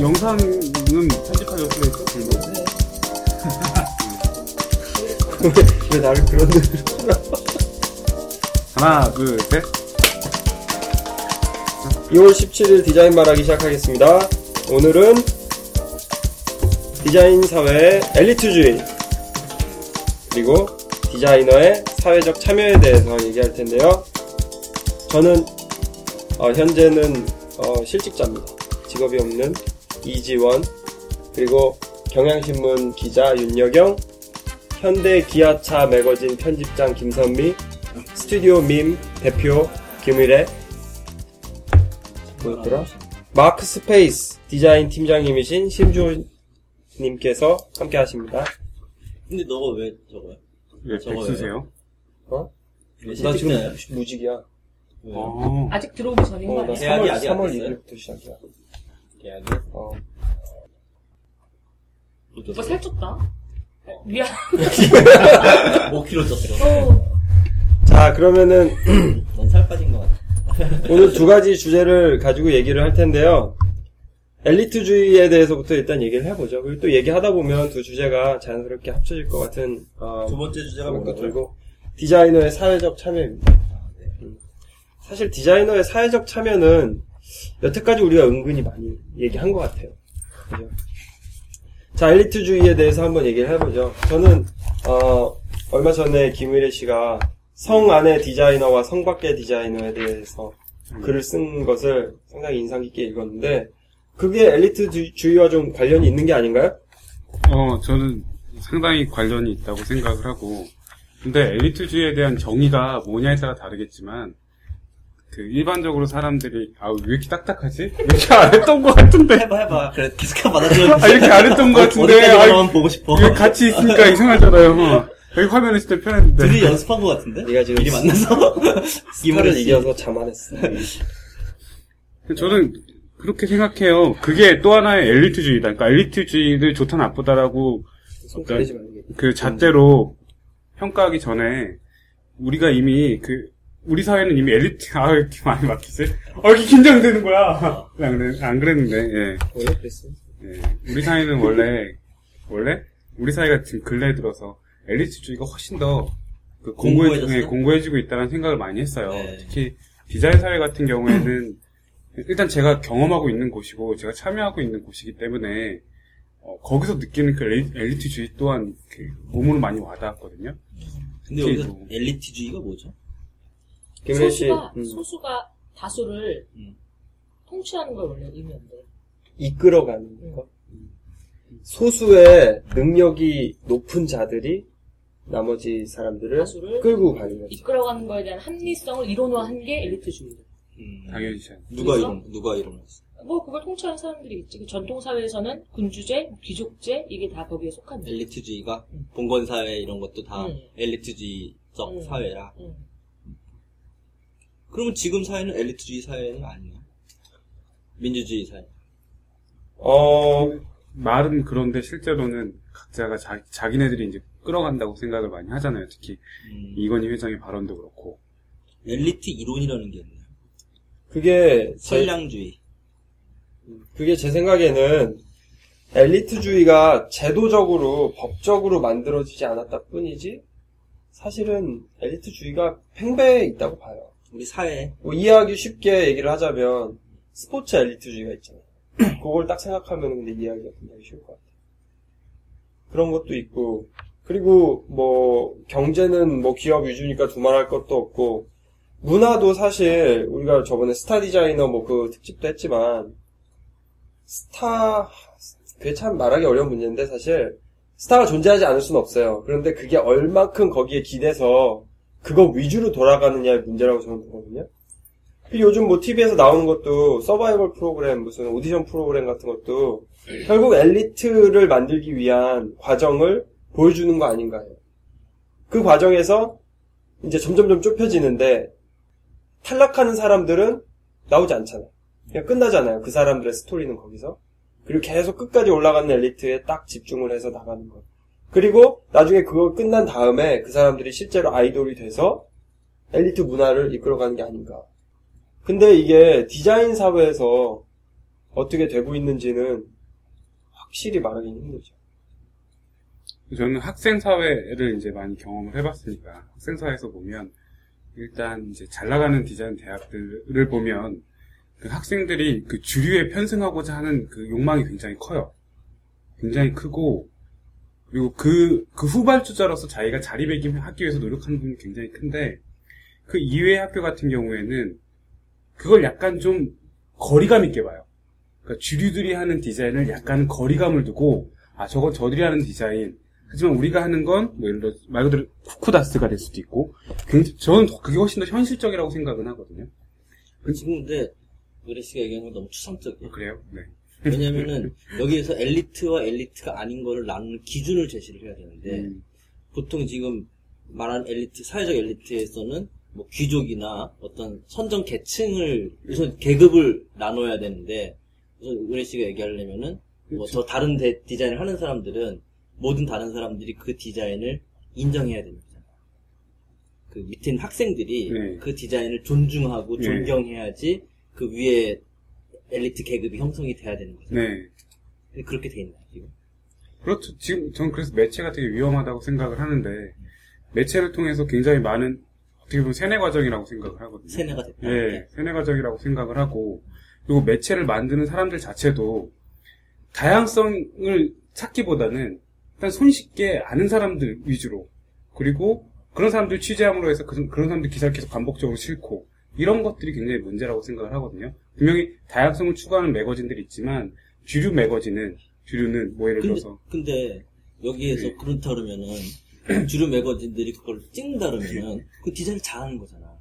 영상은 편집하려고 했어? 왜 나를 그런 데로 하나 둘 셋 2월 17일 디자인 말하기 시작하겠습니다. 오늘은 디자인 사회의 엘리트주의 그리고 디자이너의 사회적 참여에 대해서 얘기할 텐데요. 저는 현재는 실직자입니다. 직업이 없는 이지원, 그리고 경향신문 기자 윤여경, 현대 기아차 매거진 편집장 김선미, 스튜디오 밈 대표 김일애, 뭐였더라? 마크 스페이스 디자인 팀장님이신 심주 님께서 함께 하십니다. 근데 너가 왜 저거야? 왜 백수세요? 어? 나 지금 무직이야. 아. 아직 들어오기 전인 거 아니야? 계약이 아직 안 됐어요? 3월 2일부터 시작이야. 계약이? 오빠 살쪘다. 미안. 5kg 쪘어. 자, 그러면은 넌 살 빠진 것 같아. 오늘 두 가지 주제를 가지고 얘기를 할 텐데요. 엘리트주의에 대해서부터 일단 얘기를 해보죠. 그리고 또 얘기하다 보면 두 주제가 자연스럽게 합쳐질 것 같은 두 번째 주제가 뭔가요? 디자이너의 사회적 참여입니다. 아, 네. 사실 디자이너의 사회적 참여는 여태까지 우리가 은근히 많이 얘기한 것 같아요. 그죠? 자, 엘리트주의에 대해서 한번 얘기를 해보죠. 저는 얼마 전에 김일애 씨가 성 안의 디자이너와 성 밖의 디자이너에 대해서 글을 쓴 것을 상당히 인상 깊게 읽었는데, 그게 엘리트주의와 좀 관련이 있는 게 아닌가요? 저는 상당히 관련이 있다고 생각을 하고, 근데 엘리트주의에 대한 정의가 뭐냐에 따라 다르겠지만, 일반적으로 사람들이, 왜 이렇게 딱딱하지? 이렇게 안 했던 것 같은데. 해봐. 그래, 계속 받아들여. 이렇게 안 했던 것 같은데. 보고 싶어. 같이 있으니까 이상하잖아요. 여기 화면 있을 때 편했는데. 둘이 연습한 것 같은데? 내가 지금 이게 만나서. 이물을 이겨서 자만했어. 저는 그렇게 생각해요. 그게 또 하나의 엘리트주의다. 그러니까 엘리트주의를 좋다 나쁘다라고 그 잣대로 평가하기 전에 우리가 이미 우리 사회는 이미 이렇게 많이 막히지? 이렇게 긴장되는 거야. 안 그랬는데, 예. 원래 그랬어. 예. 우리 사회는 원래? 우리 사회가 지금 근래에 들어서 엘리트주의가 훨씬 더 공고해지고 있다는 생각을 많이 했어요. 네. 특히 디자인 사회 같은 경우에는 일단 제가 경험하고 있는 곳이고 제가 참여하고 있는 곳이기 때문에 거기서 느끼는 그 엘리트주의 또한 몸으로 많이 와닿았거든요. 근데 여기서 엘리트주의가 뭐죠? 소수가 다수를 통치하는 걸 원래 의미한데 이끌어가는 거. 소수의 능력이 높은 자들이 나머지 사람들을 끌고 가는 거죠. 이끌어가는 거에 대한 합리성을 이론화한 게 엘리트주의다. 당연히 누가 이론화했어? 뭐 그걸 통치하는 사람들이 있지. 그 전통 사회에서는 군주제, 귀족제 이게 다 거기에 속한. 엘리트주의가 봉건 사회 이런 것도 다 엘리트주의적 사회라. 그러면 지금 사회는 엘리트주의 사회는 아니냐? 민주주의 사회. 말은 그런데 실제로는 각자가 자기네들이 이제 끌어간다고 생각을 많이 하잖아요. 특히 이건희 회장의 발언도 그렇고. 엘리트 이론이라는 게 있나요? 그게 선량주의. 그게 제 생각에는 엘리트주의가 제도적으로 법적으로 만들어지지 않았다 뿐이지 사실은 엘리트주의가 팽배해 있다고 봐요. 우리 사회에. 뭐 이해하기 쉽게 얘기를 하자면 스포츠 엘리트주의가 있잖아요. 그걸 딱 생각하면 근데 이해하기가 굉장히 쉬울 것 같아요. 그런 것도 있고, 그리고 뭐, 경제는 뭐 기업 위주니까 두말할 것도 없고, 문화도 사실, 우리가 저번에 스타 디자이너 뭐 그 특집도 했지만, 그게 참 말하기 어려운 문제인데 사실, 스타가 존재하지 않을 수는 없어요. 그런데 그게 얼만큼 거기에 기대서, 그거 위주로 돌아가느냐의 문제라고 저는 보거든요. 요즘 뭐 TV에서 나오는 것도 서바이벌 프로그램, 무슨 오디션 프로그램 같은 것도 결국 엘리트를 만들기 위한 과정을 보여주는 거 아닌가요? 그 과정에서 이제 점점점 좁혀지는데 탈락하는 사람들은 나오지 않잖아요. 그냥 끝나잖아요. 그 사람들의 스토리는 거기서. 그리고 계속 끝까지 올라가는 엘리트에 딱 집중을 해서 나가는 거. 그리고 나중에 그거 끝난 다음에 그 사람들이 실제로 아이돌이 돼서 엘리트 문화를 이끌어가는 게 아닌가. 근데 이게 디자인 사회에서 어떻게 되고 있는지는 확실히 말하기는 힘들죠. 저는 학생 사회를 이제 많이 경험을 해봤으니까 학생 사회에서 보면 일단 이제 잘 나가는 디자인 대학들을 보면 그 학생들이 그 주류에 편승하고자 하는 그 욕망이 굉장히 커요. 굉장히 크고 그리고 그 후발주자로서 자기가 자리매김하기 위해서 노력하는 부분이 굉장히 큰데 그 이외의 학교 같은 경우에는 그걸 약간 좀 거리감 있게 봐요. 그러니까 주류들이 하는 디자인을 약간 거리감을 두고 아 저건 저들이 하는 디자인 하지만 우리가 하는 건 뭐 예를 들어 말 그대로 쿠쿠다스가 될 수도 있고 저는 그게 훨씬 더 현실적이라고 생각은 하거든요. 지금 근데 의뢰 씨가 얘기한 건 너무 추상적이에요. 그래요? 네. 왜냐면은 여기에서 엘리트와 엘리트가 아닌 거를 나누는 기준을 제시를 해야 되는데 보통 지금 말한 엘리트, 사회적 엘리트에서는 뭐 귀족이나 어떤 선정 계층을 우선 계급을 나눠야 되는데 우선 의뢰 씨가 얘기하려면은 뭐 저 다른 디자인을 하는 사람들은 모든 다른 사람들이 그 디자인을 인정해야 됩니다. 그 밑에 있는 학생들이 그 디자인을 존중하고 존경해야지 그 위에 엘리트 계급이 형성이 돼야 되는 거죠. 네. 그렇게 돼 있나요, 지금? 그렇죠. 지금 저는 그래서 매체가 되게 위험하다고 생각을 하는데 매체를 통해서 굉장히 많은 어떻게 보면 세뇌 과정이라고 생각을 하거든요. 세뇌가 됐다. 네. 세뇌 과정이라고 생각을 하고 그리고 매체를 만드는 사람들 자체도 다양성을 찾기보다는 일단 손쉽게 아는 사람들 위주로 그리고 그런 사람들 취재함으로 해서 그런 사람들 기사를 계속 반복적으로 싣고 이런 것들이 굉장히 문제라고 생각을 하거든요. 분명히 다양성을 추구하는 매거진들이 있지만 주류는 뭐 예를 들어서 근데 여기에서 그렇다 그러면은 주류 매거진들이 그걸 찍는다 그러면은 그 디자인을 잘하는 거잖아.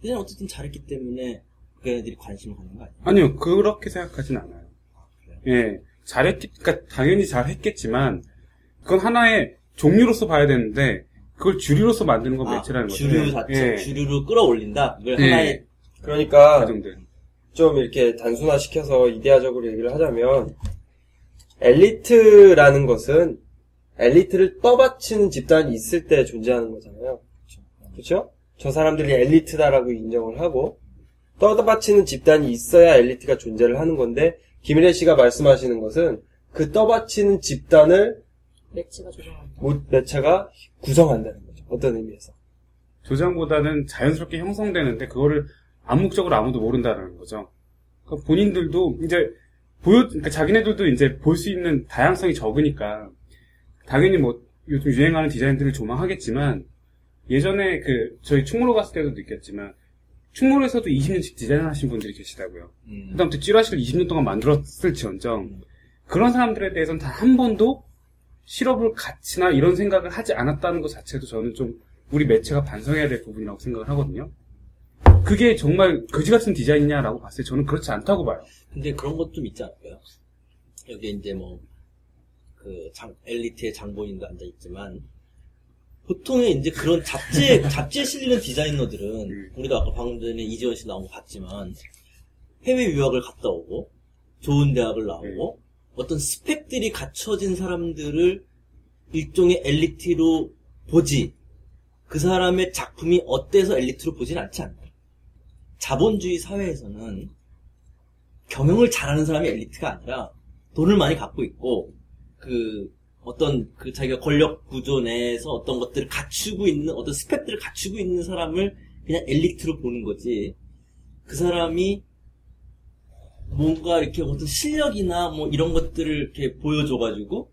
디자인 어쨌든 잘했기 때문에 그 애들이 관심을 갖는 거 아니에요? 아니요. 그렇게 생각하진 않아요. 아, 그래요? 예, 그러니까 당연히 잘했겠지만 그건 하나의 종류로서 봐야 되는데 그걸 주류로서 만드는 건 매체라는 거죠. 주류 자체, 예. 주류로 끌어올린다. 예. 하나의 그러니까 과정들. 좀 이렇게 단순화시켜서 이데아적으로 얘기를 하자면 엘리트라는 것은 엘리트를 떠받치는 집단이 있을 때 존재하는 거잖아요. 그렇죠? 저 사람들이 엘리트다라고 인정을 하고 떠받치는 집단이 있어야 엘리트가 존재를 하는 건데 김일애 씨가 말씀하시는 것은 그 떠받치는 집단을 매체가 구성한다는 거죠. 어떤 의미에서? 조장보다는 자연스럽게 형성되는데 그거를 암묵적으로 아무도 모른다는 거죠. 그러니까 본인들도 이제 그러니까 자기네들도 이제 볼 수 있는 다양성이 적으니까 당연히 뭐 요즘 유행하는 디자인들을 조망하겠지만 예전에 그 저희 충무로 갔을 때도 느꼈지만 충무로에서도 20년씩 디자인을 하신 분들이 계시다고요. 그다음부터 찌라시를 20년 동안 만들었을지언정 그런 사람들에 대해서는 단 한 번도 실업을 가치나 이런 생각을 하지 않았다는 것 자체도 저는 좀 우리 매체가 반성해야 될 부분이라고 생각을 하거든요. 그게 정말 거지같은 디자인이냐라고 봤을 때 저는 그렇지 않다고 봐요. 근데 그런 것도 있지 않을까요? 여기 이제 뭐 그 엘리트의 장본인도 앉아 있지만 보통의 이제 그런 잡지에 실리는 디자이너들은 우리도 아까 방금 전에 이지원 씨 나온 거 봤지만 해외 유학을 갔다 오고 좋은 대학을 나오고 어떤 스펙들이 갖춰진 사람들을 일종의 엘리트로 보지 그 사람의 작품이 어때서 엘리트로 보진 않지 않나요? 자본주의 사회에서는 경영을 잘하는 사람이 엘리트가 아니라 돈을 많이 갖고 있고 그 어떤 그 자기가 권력 구조 내에서 어떤 것들을 갖추고 있는 어떤 스펙들을 갖추고 있는 사람을 그냥 엘리트로 보는 거지 그 사람이 뭔가 이렇게 어떤 실력이나 뭐 이런 것들을 이렇게 보여줘가지고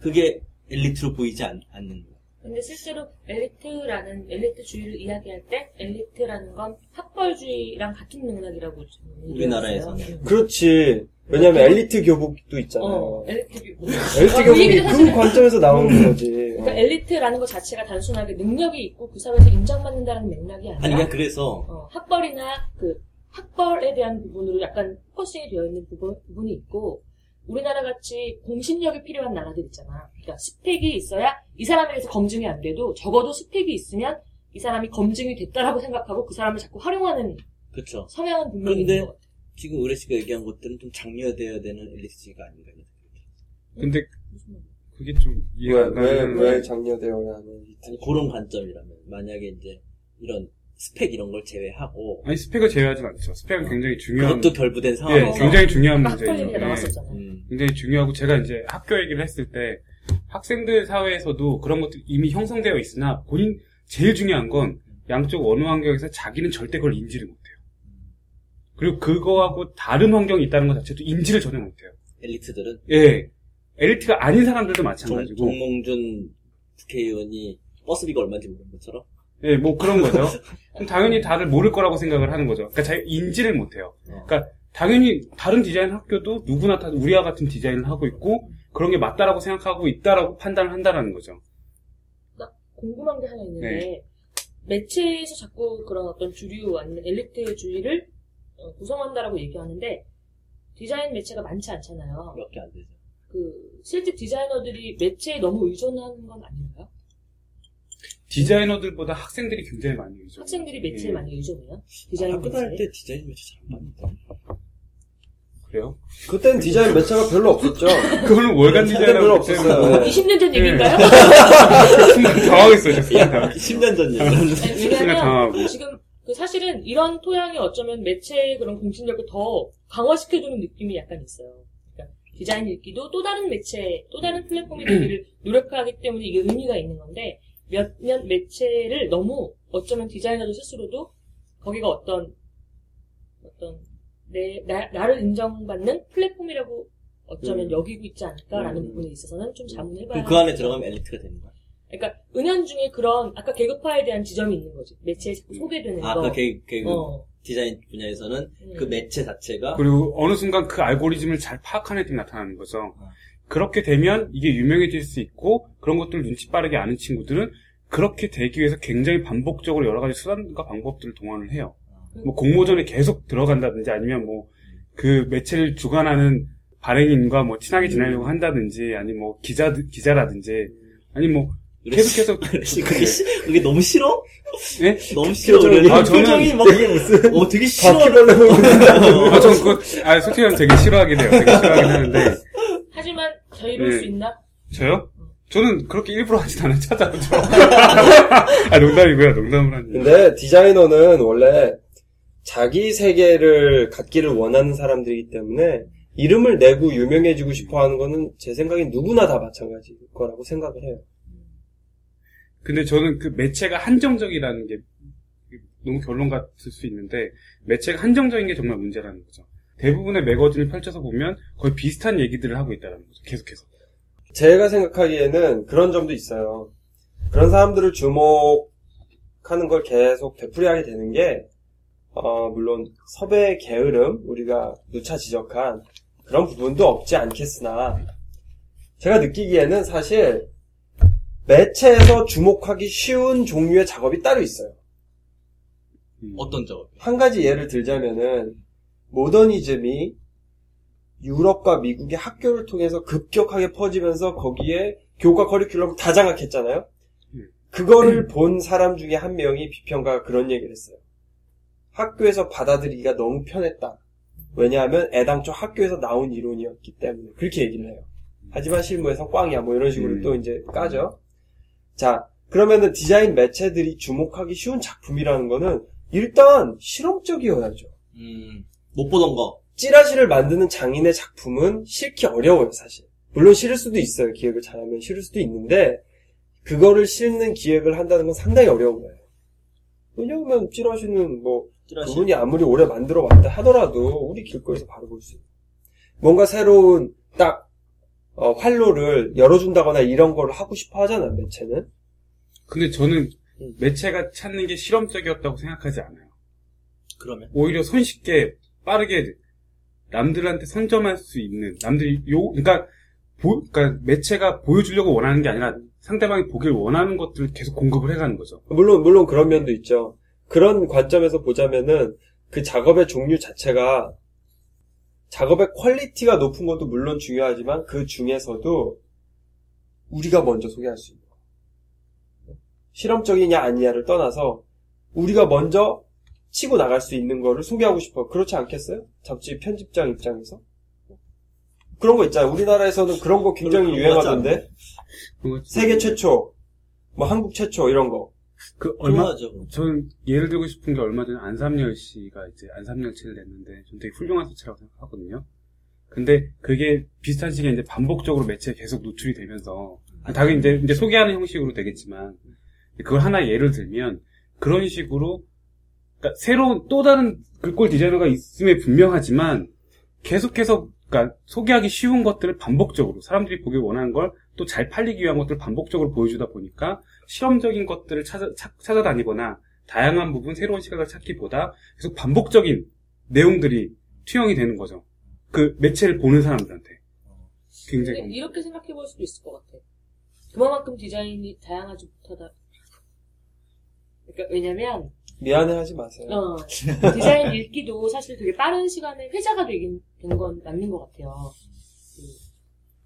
그게 엘리트로 보이지 않는 거예요. 근데 실제로 엘리트주의를 이야기할 때 엘리트라는 건 학벌주의랑 같은 맥락이라고 우리나라에서는. 그렇지. 왜냐면 엘리트 교복도 있잖아요. 엘리트 교복이 그 관점에서 나오는 거지. 그러니까 엘리트라는 것 자체가 단순하게 능력이 있고 그 사회에서 인정받는다는 맥락이 아니라. 아니, 그러니까 그래서 학벌이나 그 학벌에 대한 부분으로 약간 포커싱이 되어 있는 부분이 있고 우리나라같이 공신력이 필요한 나라들 있잖아. 그러니까 스펙이 있어야 이 사람에 대해서 검증이 안 돼도 적어도 스펙이 있으면 이 사람이 검증이 됐다라고 생각하고 그 사람을 자꾸 활용하는 그쵸. 성향은 분명히 있는 것 같아. 지금 의뢰 씨가 얘기한 것들은 좀 장려되어야 되는 엘리트주의가 아닌가. 근데 그게 좀 이해가 안 되는 왜 장려되어야 하는 그런 관점이라면 만약에 이제 이런 스펙 이런 걸 제외하고. 아니, 스펙을 제외하진 않죠. 스펙은 굉장히 중요한. 그것도 결부된 상황에서. 네, 굉장히 중요한 문제죠. 네. 나왔었잖아요. 굉장히 중요하고, 제가 이제 학교 얘기를 했을 때, 학생들 사회에서도 그런 것들이 이미 형성되어 있으나, 본인, 제일 중요한 건, 양쪽 어느 환경에서 자기는 절대 그걸 인지를 못해요. 그리고 그거하고 다른 환경이 있다는 것 자체도 인지를 전혀 못해요. 엘리트들은? 예. 엘리트가 아닌 사람들도 마찬가지고. 정몽준 국회의원이 버스비가 얼마인지 모르는 것처럼? 예, 뭐 그런 거죠. 그럼 당연히 다들 모를 거라고 생각을 하는 거죠. 그러니까 자기 인지를 못해요. 그러니까 당연히 다른 디자인 학교도 누구나 다 우리와 같은 디자인을 하고 있고 그런 게 맞다라고 생각하고 있다라고 판단을 한다라는 거죠. 나 궁금한 게 하나 있는데 네. 매체에서 자꾸 그런 어떤 주류 아니면 엘리트주의를 구성한다라고 얘기하는데 디자인 매체가 많지 않잖아요. 몇 개 안 되죠. 그 실제 디자이너들이 매체에 너무 의존하는 건 아닌가요? 디자이너들보다 학생들이 굉장히 많이 의존해요. 학생들이 매체에 예. 많이 의존해요? 디자인 매체? 학교 다닐 때 디자인 매체 잘 안 봤는데. 그래요? 그때는 디자인 매체가 별로 없었죠. 그거는 월간 디자인은 별로 없었어요. 20년 전 얘기인가요? 당황했어요. 10년 전 얘기. 왜냐면 지금 그 사실은 이런 토양이 어쩌면 매체의 그런 공신력을 더 강화시켜주는 느낌이 약간 있어요. 그러니까 디자인 읽기도 또 다른 매체, 또 다른 플랫폼이 되기를 노력하기 때문에 이게 의미가 있는 건데 몇몇 매체를 너무 어쩌면 디자이너들 스스로도 거기가 어떤 나를 인정받는 플랫폼이라고 어쩌면 여기고 있지 않을까라는 부분에 있어서는 좀 자문해봐야 그 안에 들어가면 엘리트가 되는 거야. 그러니까 은연중에 그런 아까 계급화에 대한 지점이 있는 거지. 매체에 자꾸 소개되는 거. 아까 계급 디자인 분야에서는 그 매체 자체가 그리고 어느 순간 그 알고리즘을 잘 파악하는 애들이 나타나는 거죠. 그렇게 되면 이게 유명해질 수 있고 그런 것들을 눈치 빠르게 아는 친구들은 그렇게 되기 위해서 굉장히 반복적으로 여러 가지 수단과 방법들을 동원을 해요. 뭐 공모전에 계속 들어간다든지 아니면 뭐 그 매체를 주관하는 발행인과 뭐 친하게 지내려고 한다든지 아니 뭐 기자라든지 아니 뭐 계속해서 그게 너무 싫어? 네? 너무 싫어. 표정이 막 이게 무슨 되게 싫어. 저는 그거 솔직히 말하면 되게 싫어하긴 해요. 되게 싫어하긴 하는데. 하지만 저희로 할 수 있나? 저요? 저는 그렇게 일부러 하진 않아요. 찾아오죠. 아, 농담이고요. 농담을 하는데. 근데 디자이너는 원래 자기 세계를 갖기를 원하는 사람들이기 때문에 이름을 내고 유명해지고 싶어 하는 거는 제 생각엔 누구나 다 마찬가지일 거라고 생각을 해요. 근데 저는 그 매체가 한정적이라는 게 너무 결론 같을 수 있는데 매체가 한정적인 게 정말 문제라는 거죠. 대부분의 매거진을 펼쳐서 보면 거의 비슷한 얘기들을 하고 있다는 거죠. 계속해서. 제가 생각하기에는 그런 점도 있어요. 그런 사람들을 주목하는 걸 계속 되풀이하게 되는 게 물론 섭외의 게으름, 우리가 누차 지적한 그런 부분도 없지 않겠으나 제가 느끼기에는 사실 매체에서 주목하기 쉬운 종류의 작업이 따로 있어요. 어떤 작업? 한 가지 예를 들자면은 모더니즘이 유럽과 미국의 학교를 통해서 급격하게 퍼지면서 거기에 교과 커리큘럼을 다 장악했잖아요. 그거를 본 사람 중에 한 명이 비평가가 그런 얘기를 했어요. 학교에서 받아들이기가 너무 편했다. 왜냐하면 애당초 학교에서 나온 이론이었기 때문에 그렇게 얘기를 해요. 하지만 실무에선 꽝이야 뭐 이런 식으로 또 이제 까죠. 자, 그러면은 디자인 매체들이 주목하기 쉬운 작품이라는 거는 일단 실험적이어야죠. 못 보던 거. 찌라시를 만드는 장인의 작품은 싫기 어려워요, 사실. 물론 싫을 수도 있어요. 기획을 잘하면 싫을 수도 있는데 그거를 싫는 기획을 한다는 건 상당히 어려운 거예요. 왜냐하면 찌라시는 뭐 그분이 아무리 오래 만들어 왔다 하더라도 우리 길거리에서 바로 볼 수 있어요. 뭔가 새로운 딱 활로를 열어준다거나 이런 걸 하고 싶어 하잖아, 매체는. 근데 저는 매체가 찾는 게 실험적이었다고 생각하지 않아요. 그러면? 오히려 손쉽게 빠르게 남들한테 선점할 수 있는 남들이 그러니까 매체가 보여주려고 원하는 게 아니라 상대방이 보길 원하는 것들을 계속 공급을 해가는 거죠. 물론 그런 면도 있죠. 그런 관점에서 보자면은 그 작업의 종류 자체가 작업의 퀄리티가 높은 것도 물론 중요하지만 그 중에서도 우리가 먼저 소개할 수 있는 거. 실험적이냐 아니냐를 떠나서 우리가 먼저 치고 나갈 수 있는 거를 소개하고 싶어요. 그렇지 않겠어요? 잡지 편집장 입장에서? 그런 거 있잖아요. 우리나라에서는 그런 거 굉장히 유행하던데. 세계 최초, 뭐 한국 최초 이런 거. 그 얼마 전 예를 들고 싶은 게 얼마 전에 안삼열 씨가 이제 안삼열 책을 냈는데 전 되게 훌륭한 소체라고 생각하거든요. 근데 그게 비슷한 시기에 이제 반복적으로 매체에 계속 노출이 되면서 당연히 이제 소개하는 형식으로 되겠지만 그걸 하나 예를 들면 그런 식으로 그러니까 새로운 또 다른 글꼴 디자이너가 있음에 분명하지만 계속해서 그러니까 소개하기 쉬운 것들을 반복적으로 사람들이 보길 원하는 걸 또 잘 팔리기 위한 것들을 반복적으로 보여주다 보니까 실험적인 것들을 찾아다니거나 다양한 부분 새로운 시각을 찾기보다 계속 반복적인 내용들이 투영이 되는 거죠. 그 매체를 보는 사람들한테. 굉장히 이렇게 생각해 볼 수도 있을 것 같아. 그만큼 디자인이 다양하지 못하다. 그러니까 왜냐면 미안해하지 마세요. 디자인 읽기도 사실 되게 빠른 시간에 회자가 되긴 된 건 맞는 것 같아요.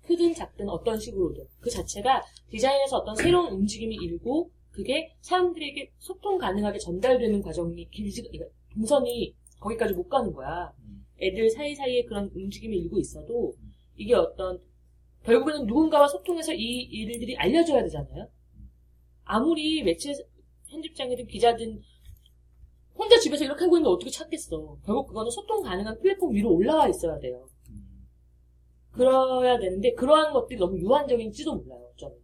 크든 작든 어떤 식으로든 그 자체가 디자인에서 어떤 새로운 움직임이 일고 그게 사람들에게 소통 가능하게 전달되는 과정이 길지, 그러니까 동선이 거기까지 못 가는 거야. 애들 사이사이에 그런 움직임이 일고 있어도 이게 어떤 결국에는 누군가와 소통해서 이 일들이 알려줘야 되잖아요. 아무리 매체 편집장이든 기자든 혼자 집에서 이렇게 하고 있는데 어떻게 찾겠어. 결국 그거는 소통 가능한 플랫폼 위로 올라와 있어야 돼요. 그래야 되는데 그러한 것들이 너무 유한적인지도 몰라요. 저는.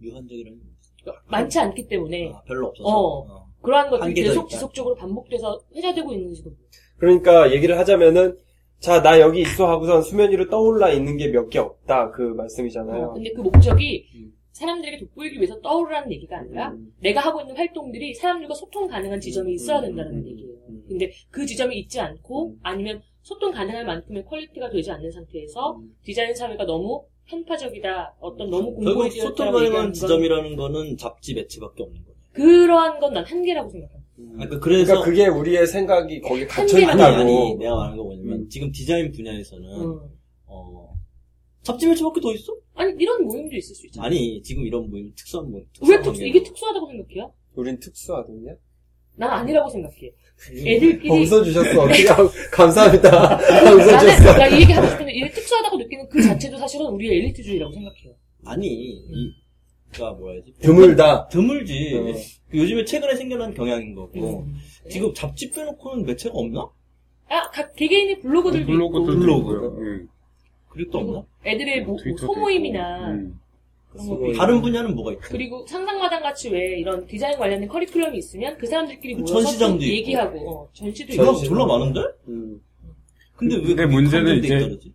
유한적이라는 그러니까 많지 않기 때문에 별로 없어서 그러한 것들이 계속 지속적으로 반복돼서 회자되고 있는지도 몰라요. 그러니까 얘기를 하자면은 자, 나 여기 있어 하고선 수면 위로 떠올라 있는 게 몇 개 없다 그 말씀이잖아요. 근데 그 목적이 사람들에게 돋보이기 위해서 떠오르라는 얘기가 아니라 내가 하고 있는 활동들이 사람들과 소통 가능한 지점이 있어야 된다는 얘기예요. 근데 그 지점이 있지 않고 아니면 소통 가능할 만큼의 퀄리티가 되지 않는 상태에서 디자인 사회가 너무 편파적이다. 어떤 너무 공고에 결국 소통 가능한 지점이라는 거는 잡지 매체밖에 없는 거예요. 그러한 건 난 한계라고 생각합니다. 그래서 그게 우리의 생각이 거기에 갇혀있다고. 아니 내가 말하는 거 뭐냐면 지금 디자인 분야에서는 잡지 매체밖에 더 있어? 아니 이런 모임도 있을 수 있잖아. 아니 지금 이런 모임 특수한 모임. 왜 특수? 이게 특수하다고 생각해요? 우린 특수하거든요. 난 아니라고 생각해. 애들끼리 웃어주셨어. 감사합니다. 웃어주셨어. 나 이 얘기 하고 싶은데 이게 특수하다고 느끼는 그 자체도 사실은 우리의 엘리트주의라고 생각해요. 아니 그니까 뭐라 해야지? 드물다. 드물지. 요즘에 최근에 생겨난 경향인 거고 지금 잡지 빼놓고는 매체가 없나? 아, 각 개개인의 블로그들도 블로그요. 그리고 또 없나? 애들의 뭐 소모임이나 다른 분야는 뭐가 있죠? 그리고 상상마당 같이 왜 이런 디자인 관련된 커리큘럼이 있으면 그 사람들끼리 모여서 얘기하고 전시도 있고 졸라 많은데? 근데 왜 문제는 이제 있더라지?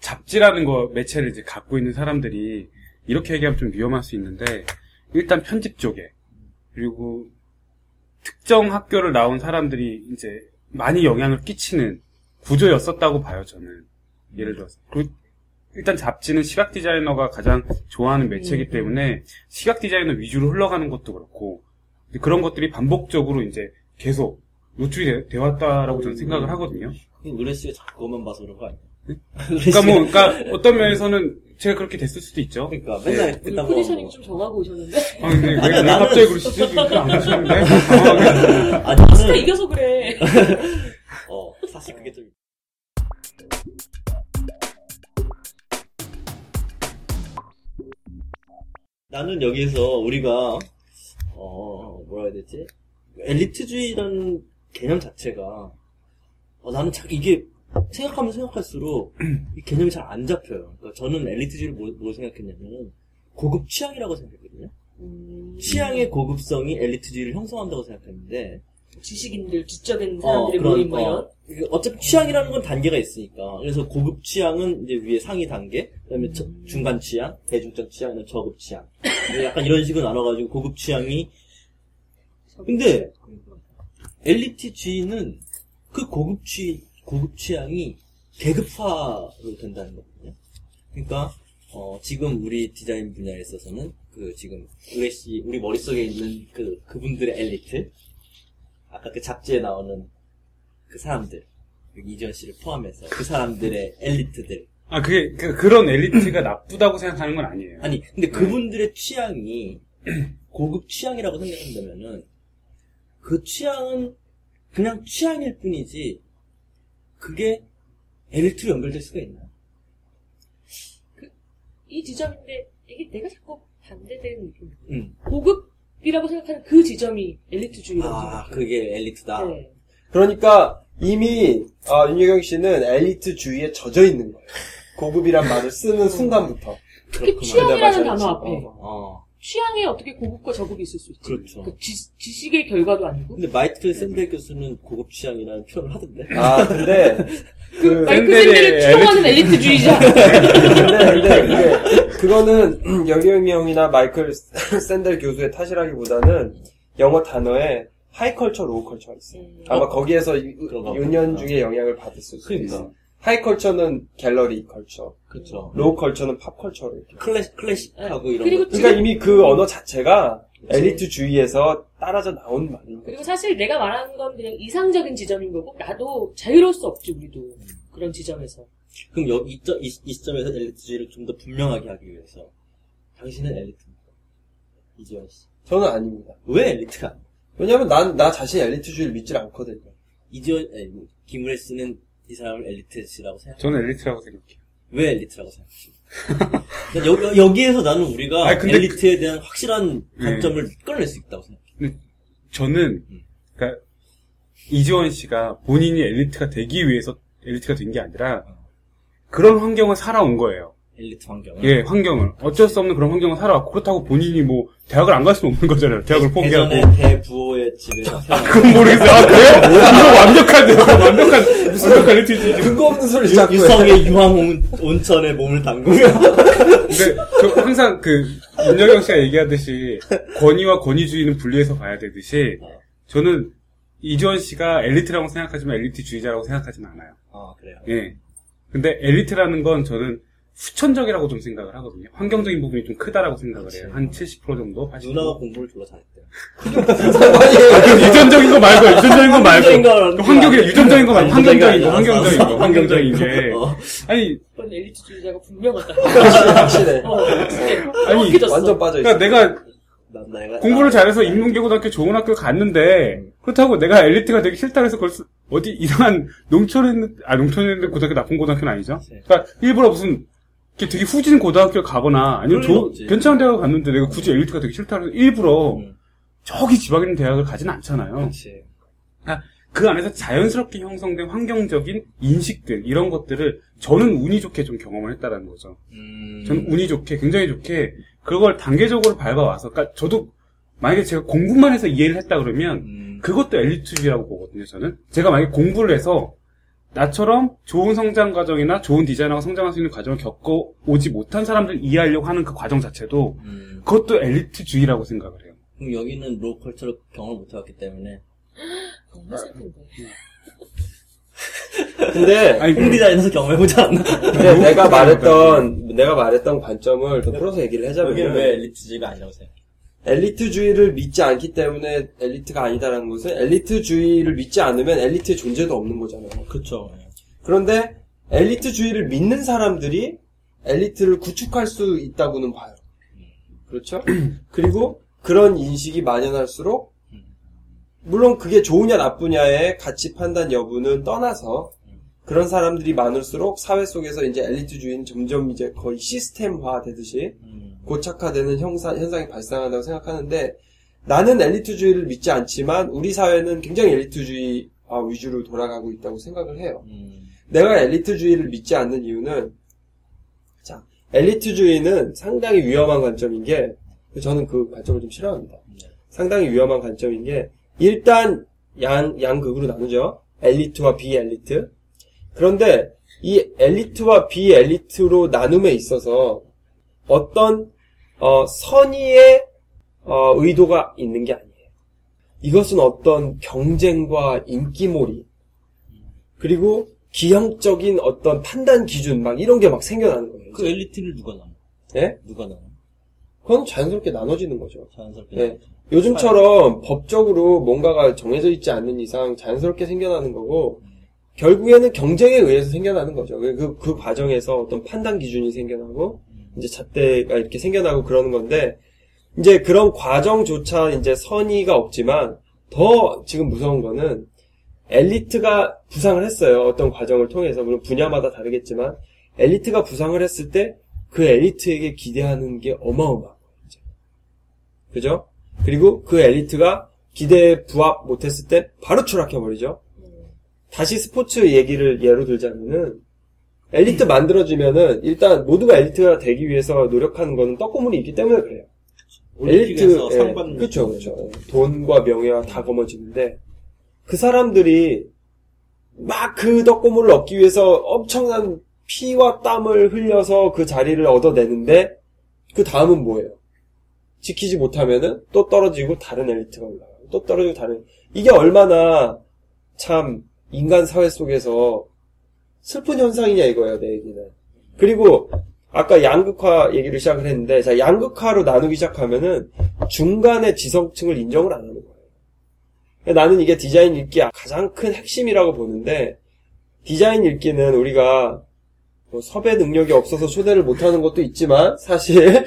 잡지라는 거 매체를 이제 갖고 있는 사람들이 이렇게 얘기하면 좀 위험할 수 있는데 일단 편집 쪽에 그리고 특정 학교를 나온 사람들이 이제 많이 영향을 끼치는 구조였었다고 봐요 저는. 예를 들어서 일단 잡지는 시각 디자이너가 가장 좋아하는 매체이기 때문에 시각 디자이너 위주로 흘러가는 것도 그렇고 그런 것들이 반복적으로 이제 계속 노출이 되어왔다라고 저는 생각을 하거든요. 의뢰씨가 자꾸 그것만 봐서 그런 거 아니에요? 네? 그러니까 어떤 면에서는 제가 그렇게 됐을 수도 있죠. 그러니까 맨날 일단 포지셔닝 좀 정하고 오셨는데. 아 근데 왜 갑자기 그러시지? 안 그러시는데? 아 진짜 이겨서 그래. 사실 그게 좀. 나는 여기에서 우리가 뭐라 해야 되지? 엘리트주의라는 개념 자체가 나는 자꾸 이게 생각하면 생각할수록 이 개념이 잘 안 잡혀요. 그러니까 저는 엘리트주의를 뭘 생각했냐면 고급 취향이라고 생각했거든요. 취향의 고급성이 엘리트주의를 형성한다고 생각했는데 지식인들, 지적인 사람들이 모인 거예요. 어차피 취향이라는 건 단계가 있으니까. 그래서 고급 취향은 이제 위에 상위 단계, 그다음에 중간 취향, 대중적 취향, 저급 취향. 약간 이런 식으로 나눠가지고 고급 취향이. 근데 엘리트주의는 그 고급 취향이 계급화로 된다는 거거든요. 그러니까 지금 우리 디자인 분야에 있어서는 그 지금 우리 머릿속에 있는 그분들의 엘리트. 아까 그 잡지에 나오는 그 사람들, 이지원 씨를 포함해서 그 사람들의 엘리트들. 아, 그런 엘리트가 나쁘다고 생각하는 건 아니에요. 아니, 근데 그분들의 취향이 고급 취향이라고 생각한다면은 그 취향은 그냥 취향일 뿐이지 그게 엘리트로 연결될 수가 있나요? 이 지점인데 이게 내가 자꾸 반대되는 느낌이에요. 고급 이라고 생각하는 그 지점이 엘리트주의라고 생각해요. 그게 엘리트다. 네. 그러니까 이미 윤여경 씨는 엘리트주의에 젖어 있는 거예요. 고급이란 말을 쓰는 순간부터. 특히 취향이라는 단어 앞에. 취향에 어떻게 고급과 저급이 있을 수 있지? 그렇죠. 그러니까 지식의 결과도 아니고. 근데 마이클 샌델 교수는 고급 취향이라는 표현을 하던데. 근데 그 마이클 샌델을 추종하는 엘리트주의자. 근데 그거는 여경이 형이나 마이클 샌델 교수의 탓이라기보다는 영어 단어에 하이컬처, 로우컬처가 있어요. 아마 거기에서 윤현중의 영향을 받았을 수도 있어요. 하이컬처는 갤러리 컬처, 그렇죠. 로우컬처는 팝컬처로 이렇게 클래식하고 이런. 그리고 그러니까 이미 그 언어 자체가 엘리트주의에서 따라져 나온 말인 거죠. 그리고 사실 내가 말하는 건 그냥 이상적인 지점인 거고 나도 자유로울 수 없지 우리도 그런 지점에서. 그럼 이 시점에서 엘리트주의를 좀 더 분명하게 하기 위해서 당신은 엘리트입니다, 이지원 씨. 저는 아닙니다. 왜 엘리트가 아니에요? 왜냐면 나 자신 엘리트주의를 믿질 않거든요. 이지원, 김일애 씨는 이 사람을 엘리트시라고 생각해요? 저는 엘리트라고 생각해요. 왜 엘리트라고 생각해요? 여기에서 나는 우리가 엘리트에 대한 확실한 관점을 끌어낼 수 있다고 생각해요. 저는, 그러니까 이지원 씨가 본인이 엘리트가 되기 위해서 엘리트가 된 게 아니라 그런 환경을 살아온 거예요. 엘리트 환경을? 예, 환경을. 어쩔 수 없는 그런 환경을 살아왔고, 그렇다고 본인이 뭐, 대학을 안 갈 수는 없는 거잖아요. 대학을 포기하고. 예전에 대부호의 집에서. 그건 모르겠어요. 그래요? 이거 완벽한데요? 완벽한, 무슨 완벽한 엘리트지? 근거 없는 소리 자꾸. 유성의 유황 온천에 몸을 담그며. 그러니까 저 항상 윤여경 씨가 얘기하듯이, 권위와 권위주의는 분리해서 봐야 되듯이, 저는 이지원 씨가 엘리트라고 생각하지만 엘리트주의자라고 생각하지는 않아요. 그래요? 예. 근데 엘리트라는 건 저는, 후천적이라고 좀 생각을 하거든요. 환경적인 부분이 좀 크다라고 생각을 해요. 한 70% 정도? 80%. 누나가 공부를 별로 잘했대요. 유전적인 거 말고. 환경이래, 유전적인 거 말고. 환경적인 게. 아니. 그건 엘리트주의자가 분명하다. 확실해. 아니. 완전 빠져있어. 그러니까 내가 공부를 잘해서 인문계고등학교 좋은 학교 갔는데, 그렇다고 내가 엘리트가 되기 싫다고 해서 어디 이상한 농촌에 있는 고등학교 나쁜 고등학교는 아니죠? 그러니까 일부러 무슨, 되게 후진 고등학교 가거나 아니면 괜찮은 대학을 갔는데 내가 굳이 엘리트가 되기 싫다고 해서 일부러 저기 지방에 있는 대학을 가진 않잖아요. 그러니까 그 안에서 자연스럽게 형성된 환경적인 인식들 이런 것들을 저는 운이 좋게 좀 경험을 했다라는 거죠. 저는 운이 좋게 굉장히 좋게 그걸 단계적으로 밟아와서 그러니까 저도 만약에 제가 공부만 해서 이해를 했다 그러면 그것도 엘리트주의라고 보거든요. 저는 제가 만약에 공부를 해서 나처럼 좋은 성장 과정이나 좋은 디자이너가 성장할 수 있는 과정을 겪어오지 못한 사람들을 이해하려고 하는 그 과정 자체도 그것도 엘리트주의라고 생각을 해요. 그럼 여기는 로컬처를 경험을 못해왔기 때문에 너무 슬픈데 근데 홍디자인에서 경험해보지 않나? 근데 내가 말했던 관점을 더 풀어서 얘기를 하자면 여기는 왜 엘리트주의가 아니라고 생각해요? 엘리트주의를 믿지 않기 때문에 엘리트가 아니다라는 것은 엘리트주의를 믿지 않으면 엘리트의 존재도 없는 거잖아요. 그렇죠. 그런데 엘리트주의를 믿는 사람들이 엘리트를 구축할 수 있다고는 봐요. 그렇죠? 그리고 그런 인식이 만연할수록 물론 그게 좋으냐 나쁘냐의 가치 판단 여부는 떠나서 그런 사람들이 많을수록 사회 속에서 이제 엘리트주의는 점점 이제 거의 시스템화 되듯이 고착화되는 현상이 발생한다고 생각하는데 나는 엘리트주의를 믿지 않지만 우리 사회는 굉장히 엘리트주의 위주로 돌아가고 있다고 생각을 해요. 내가 엘리트주의를 믿지 않는 이유는 자, 엘리트주의는 상당히 위험한 관점인 게 저는 그 관점을 좀 싫어합니다. 상당히 위험한 관점인 게 일단 양극으로 나누죠. 엘리트와 비엘리트. 그런데 이 엘리트와 비엘리트로 나눔에 있어서 어떤 선의의 의도가 있는 게 아니에요. 이것은 어떤 경쟁과 인기몰이 그리고 기형적인 어떤 판단 기준 막 이런 게 막 생겨나는 거예요. 그 엘리트를 누가 나눠? 네? 누가 나눠? 그건 자연스럽게 나눠지는 거죠. 자연스럽게. 네. 요즘처럼 법적으로 뭔가가 정해져 있지 않는 이상 자연스럽게 생겨나는 거고 결국에는 경쟁에 의해서 생겨나는 거죠. 그 과정에서 어떤 판단 기준이 생겨나고 이제 잣대가 이렇게 생겨나고 그러는 건데 이제 그런 과정조차 이제 선의가 없지만 더 지금 무서운 거는 엘리트가 부상을 했어요. 어떤 과정을 통해서 물론 분야마다 다르겠지만 엘리트가 부상을 했을 때 그 엘리트에게 기대하는 게 어마어마한 거죠. 그죠? 그리고 그 엘리트가 기대에 부합 못했을 때 바로 추락해버리죠. 다시 스포츠 얘기를 예로 들자면은 엘리트 만들어주면은 일단 모두가 엘리트가 되기 위해서 노력하는 거는 떡고물이 있기 때문에 그래요. 올림픽에서 엘리트, 상 받는 그렇죠, 그렇죠. 돈과 명예와 다 거머쥐는데 그 사람들이 막 그 떡고물을 얻기 위해서 엄청난 피와 땀을 흘려서 그 자리를 얻어내는데 그 다음은 뭐예요? 지키지 못하면은 또 떨어지고 다른 엘리트가 올라가고 또 떨어지고 다른 이게 얼마나 참 인간 사회 속에서 슬픈 현상이냐 이거예요, 내 얘기는. 그리고 아까 양극화 얘기를 시작을 했는데, 자, 양극화로 나누기 시작하면은 중간의 지성층을 인정을 안 하는 거예요. 나는 이게 디자인 읽기 가장 큰 핵심이라고 보는데, 디자인 읽기는 우리가 뭐 섭외 능력이 없어서 초대를 못하는 것도 있지만, 사실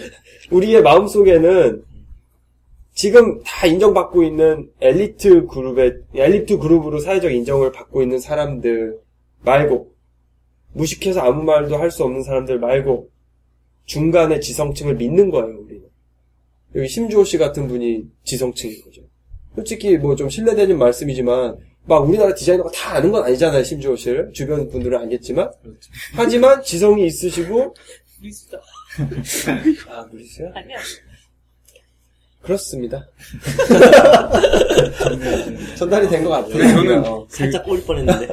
우리의 마음속에는 지금 다 인정받고 있는 엘리트 그룹으로 사회적 인정을 받고 있는 사람들 말고, 무식해서 아무 말도 할 수 없는 사람들 말고, 중간에 지성층을 믿는 거예요, 우리는. 여기 심주호 씨 같은 분이 지성층인 거죠. 솔직히 뭐 좀 신뢰되는 말씀이지만, 막 우리나라 디자이너가 다 아는 건 아니잖아요, 심주호 씨를. 주변 분들은 알겠지만. 그렇죠. 하지만 지성이 있으시고. 무리수다. 아, 무리수야? 아니야. 그렇습니다. 전달이 된 것 같아요. 저는 살짝 꼬일 뻔 했는데.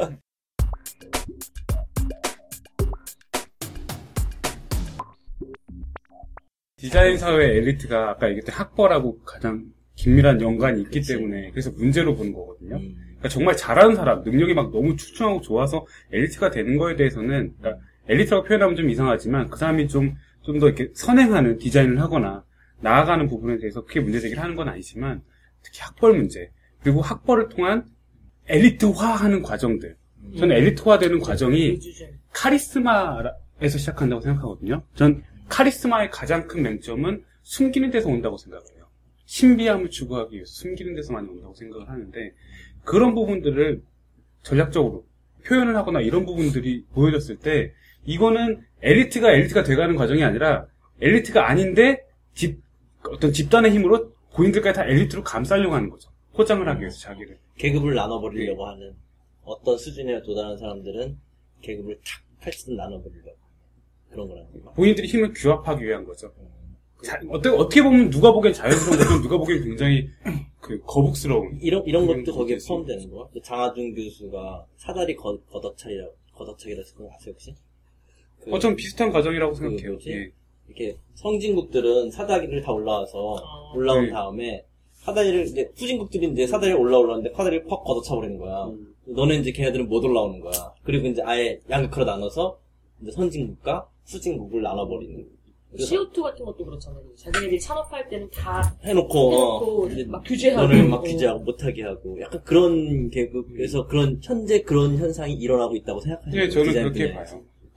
디자인 사회의 엘리트가 아까 얘기했던 학벌하고 가장 긴밀한 연관이 있기 그치. 때문에 그래서 문제로 보는 거거든요. 그러니까 정말 잘하는 사람, 능력이 막 너무 출중하고 좋아서 엘리트가 되는 거에 대해서는 그러니까 엘리트라고 표현하면 좀 이상하지만 그 사람이 좀 더 이렇게 선행하는 디자인을 하거나 나아가는 부분에 대해서 크게 문제제기를 하는 건 아니지만 특히 학벌 문제 그리고 학벌을 통한 엘리트화하는 과정들 저는 엘리트화되는 과정이 카리스마에서 시작한다고 생각하거든요. 전 카리스마의 가장 큰 맹점은 숨기는 데서 온다고 생각을 해요. 신비함을 추구하기 위해서 숨기는 데서 많이 온다고 생각을 하는데 그런 부분들을 전략적으로 표현을 하거나 이런 부분들이 보여졌을 때 이거는 엘리트가 돼가는 과정이 아니라 엘리트가 아닌데 어떤 집단의 힘으로 본인들까지 다 엘리트로 감싸려고 하는 거죠. 포장을 하기 위해서 자기를. 계급을 나눠버리려고 하는 어떤 수준에 도달한 사람들은 계급을 탁 팔찌는 나눠버리려고. 그런 거라는 거예요. 본인들이 힘을 규합하기 위한 거죠. 어떻게 보면 누가 보기엔 자연스러운 거지만 누가 보기엔 굉장히 거북스러운. 이런 것도 거기에 포함되는 거야? 장하준 교수가 사다리 걷어차기라고 아세요 혹시? 좀 비슷한 과정이라고 생각해요. 예. 이렇게 성진국들은 사다리를 다 올라와서 올라온 네. 다음에 사다리를 이제 후진국들이 이제 사다리를 올라오는데 사다리를 퍽 걷어차버리는 거야. 너는 이제 걔네들은 못 올라오는 거야. 그리고 이제 아예 양극화로 나눠서 이제 선진국과 후진국을 나눠버리는. CO2 같은 것도 그렇잖아요. 자기네들이 산업할 때는 다 해놓고 막 규제하고. 너를 막 규제하고 못하게 하고. 약간 그런 계급에서 그런, 현재 그런 현상이 일어나고 있다고 생각하는 네, 저는 그렇게 봐요.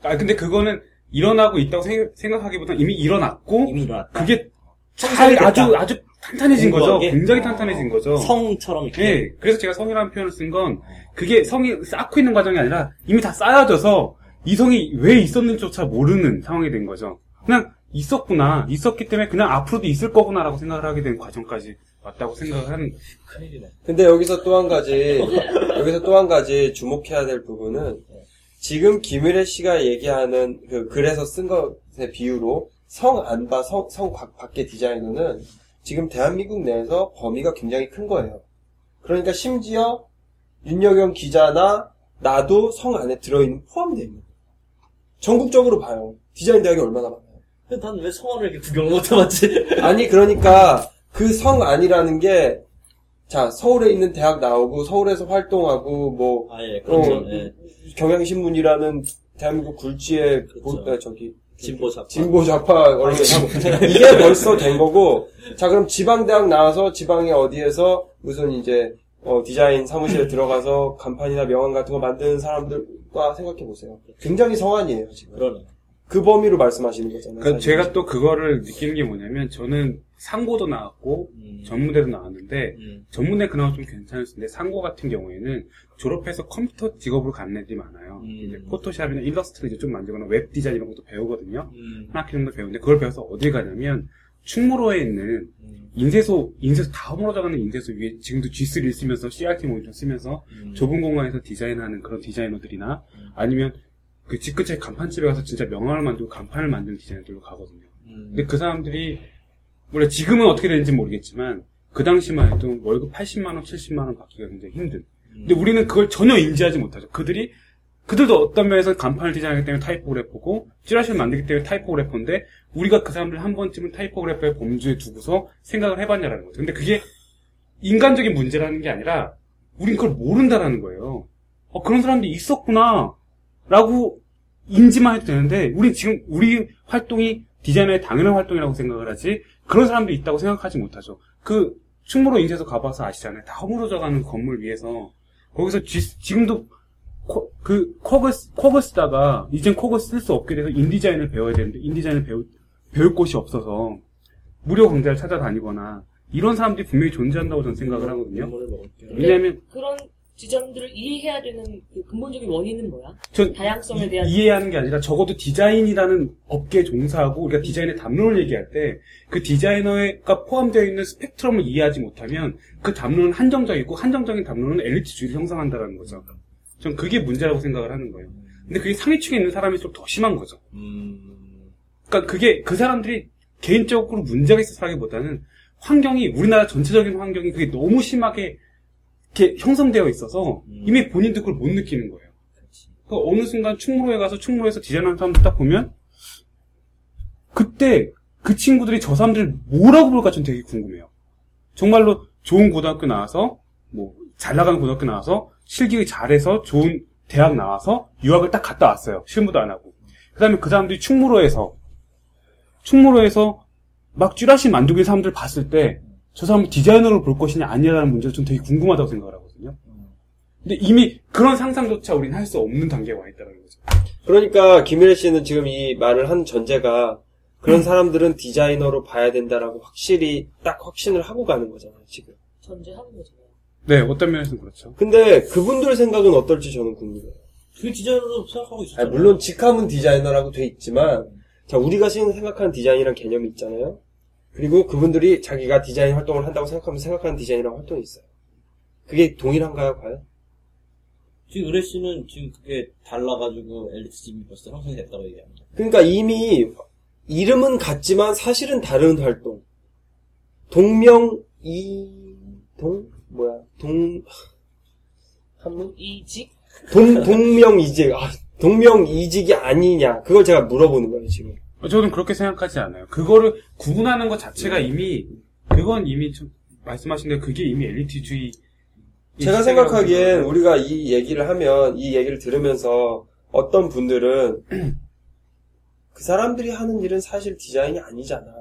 아, 근데 그거는 일어나고 있다고 생각하기보다는 이미 일어났고. 이미 일어났다. 그게 잘 아주 탄탄해진 거죠. 굉장히 탄탄해진 거죠. 성처럼 이렇게. 네, 그래서 제가 성이라는 표현을 쓴 건 그게 성이 쌓고 있는 과정이 아니라 이미 다 쌓여져서 이성이 왜 있었는지조차 모르는 상황이 된 거죠. 그냥 있었구나. 있었기 때문에 그냥 앞으로도 있을 거구나라고 생각을 하게 된 과정까지 왔다고 생각을 하는 거죠. 큰일이네. 근데 여기서 또 한 가지 주목해야 될 부분은 지금 김일애 씨가 얘기하는 그 글에서 쓴 것의 비유로 성 밖의 디자이너는 지금 대한민국 내에서 범위가 굉장히 큰 거예요. 그러니까 심지어 윤여경 기자나 나도 성 안에 들어있는 포함되어 있는 거예요. 전국적으로 봐요. 디자인 대학이 얼마나 많아요. 난 왜 성안을 이렇게 구경을 못해봤지? 아니 그러니까 그 성안이라는 게 자 서울에 있는 대학 나오고 서울에서 활동하고 뭐 그렇죠. 예. 경향신문이라는 대한민국 굴지의 그렇죠. 진보좌파 이게 벌써 된 거고 자 그럼 지방대학 나와서 지방의 어디에서 무슨 이제 디자인 사무실에 들어가서 간판이나 명함 같은 거 만드는 사람들과 생각해보세요. 굉장히 성안이에요 지금. 그러네. 그 범위로 말씀하시는 거잖아요. 그러니까 제가 또 그거를 느끼는 게 뭐냐면 저는 상고도 나왔고 전문대도 나왔는데 전문대 그나마 좀 괜찮았는데 상고 같은 경우에는 졸업해서 컴퓨터 직업으로 가는 애들이 많아요. 이제 포토샵이나 일러스트를 이제 좀 만들거나 웹 디자인 이런 것도 배우거든요. 한 학기 정도 배우는데 그걸 배워서 어디 가냐면 충무로에 있는 인쇄소 다 허물어져가는 인쇄소 위에 지금도 G3를 쓰면서 CRT 모니터 쓰면서 좁은 공간에서 디자인하는 그런 디자이너들이나 아니면 그 집 근처에 간판집에 가서 진짜 명함을 만들고 간판을 만드는 디자이너들로 가거든요. 근데 그 사람들이 원래 지금은 어떻게 되는지 모르겠지만 그 당시만 해도 월급 80만원, 70만원 받기가 굉장히 힘든. 근데 우리는 그걸 전혀 인지하지 못하죠. 그들도 어떤 면에서 간판을 디자인하기 때문에 타이포그래퍼고 찌라시를 만들기 때문에 타이포그래퍼인데 우리가 그 사람들 한 번쯤은 타이포그래퍼의 범주에 두고서 생각을 해봤냐라는 거죠. 근데 그게 인간적인 문제라는 게 아니라 우린 그걸 모른다라는 거예요. 그런 사람들이 있었구나 라고 인지만 해도 되는데 우린 지금 우리 활동이 디자이너의 당연한 활동이라고 생각을 하지 그런 사람도 있다고 생각하지 못하죠. 그 충무로 인쇄소 가봐서 아시잖아요. 다 허물어져가는 건물 위에서 거기서 지금도 쿼그 쓰다가 이젠 쿼그 쓸 수 없게 돼서 인디자인을 배워야 되는데 인디자인을 배울 곳이 없어서 무료 강좌를 찾아다니거나 이런 사람들이 분명히 존재한다고 저는 생각을 하거든요. 왜냐하면 그런 지점들을 이해해야 되는 그 근본적인 원인은 뭐야? 다양성에 대한 이해하는 게 아니라 적어도 디자인이라는 업계에 종사하고 우리가 디자인의 담론을 얘기할 때 그 디자이너가 포함되어 있는 스펙트럼을 이해하지 못하면 그 담론은 한정적이고 한정적인 담론은 엘리트주의를 형성한다는 거죠. 전 그게 문제라고 생각을 하는 거예요. 근데 그게 상위층에 있는 사람일수록 더 심한 거죠. 그러니까 그게 그 사람들이 개인적으로 문제가 있어서 하기보다는 환경이 우리나라 전체적인 환경이 그게 너무 심하게 이렇게 형성되어 있어서 이미 본인도 그걸 못 느끼는 거예요. 그러니까 어느 순간 충무로에 가서 충무로에서 디자인하는 사람들 딱 보면 그때 그 친구들이 저 사람들을 뭐라고 부를까 전 되게 궁금해요. 정말로 좋은 고등학교 나와서 뭐 잘나가는 고등학교 나와서 실기 잘해서 좋은 대학 나와서 유학을 딱 갔다 왔어요. 실무도 안 하고. 그 다음에 그 사람들이 충무로에서 막 쭈라시 만두기 사람들 봤을 때 저 사람을 디자이너로 볼 것이냐 아니냐라는 문제를 좀 되게 궁금하다고 생각을 하거든요. 근데 이미 그런 상상조차 우린 할 수 없는 단계에 와 있다는 거죠. 그러니까 김일애 씨는 지금 이 말을 한 전제가 그런 사람들은 디자이너로 봐야 된다라고 확실히 딱 확신을 하고 가는 거잖아요, 지금. 전제하는 거잖아요. 네, 어떤 면에서는 그렇죠. 근데 그분들 생각은 어떨지 저는 궁금해요. 그 디자이너로 생각하고 있어요. 물론 직함은 디자이너라고 돼 있지만, 자 우리가 생각하는 디자인이란 개념이 있잖아요. 그리고 그분들이 자기가 디자인 활동을 한다고 생각하면 생각하는 디자인이라는 활동이 있어요. 그게 동일한가요, 과연? 지금 의뢰 씨는 지금 그게 달라가지고 엘리트주의 벌써 형성이 됐다고 얘기합니다. 그러니까 이미 이름은 같지만 사실은 다른 활동. 동명이직이 아니냐. 그걸 제가 물어보는 거예요, 지금. 저는 그렇게 생각하지 않아요. 그거를 구분하는 것 자체가 이미, 그건 이미 좀, 말씀하신 대로 그게 이미 엘리트주의. 제가 생각하기엔 우리가 이 얘기를 들으면서 어떤 분들은 그 사람들이 하는 일은 사실 디자인이 아니잖아.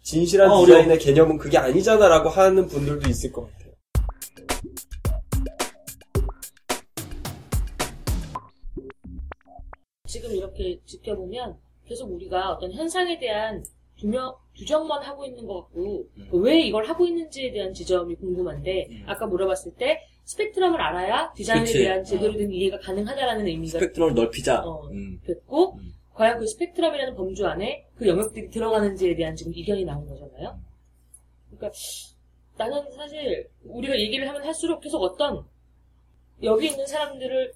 진실한 디자인의 개념은 그게 아니잖아라고 하는 분들도 있을 것 같아요. 지금 이렇게 지켜보면 계속 우리가 어떤 현상에 대한 규정만 하고 있는 것 같고 왜 이걸 하고 있는지에 대한 지점이 궁금한데 아까 물어봤을 때 스펙트럼을 알아야 디자인에 대한 제대로 된 이해가 가능하다라는 의미가 스펙트럼을 넓히자 됐고 과연 그 스펙트럼이라는 범주 안에 그 영역들이 들어가는지에 대한 지금 의견이 나온 거잖아요. 그러니까 나는 사실 우리가 얘기를 하면 할수록 계속 어떤 여기 있는 사람들을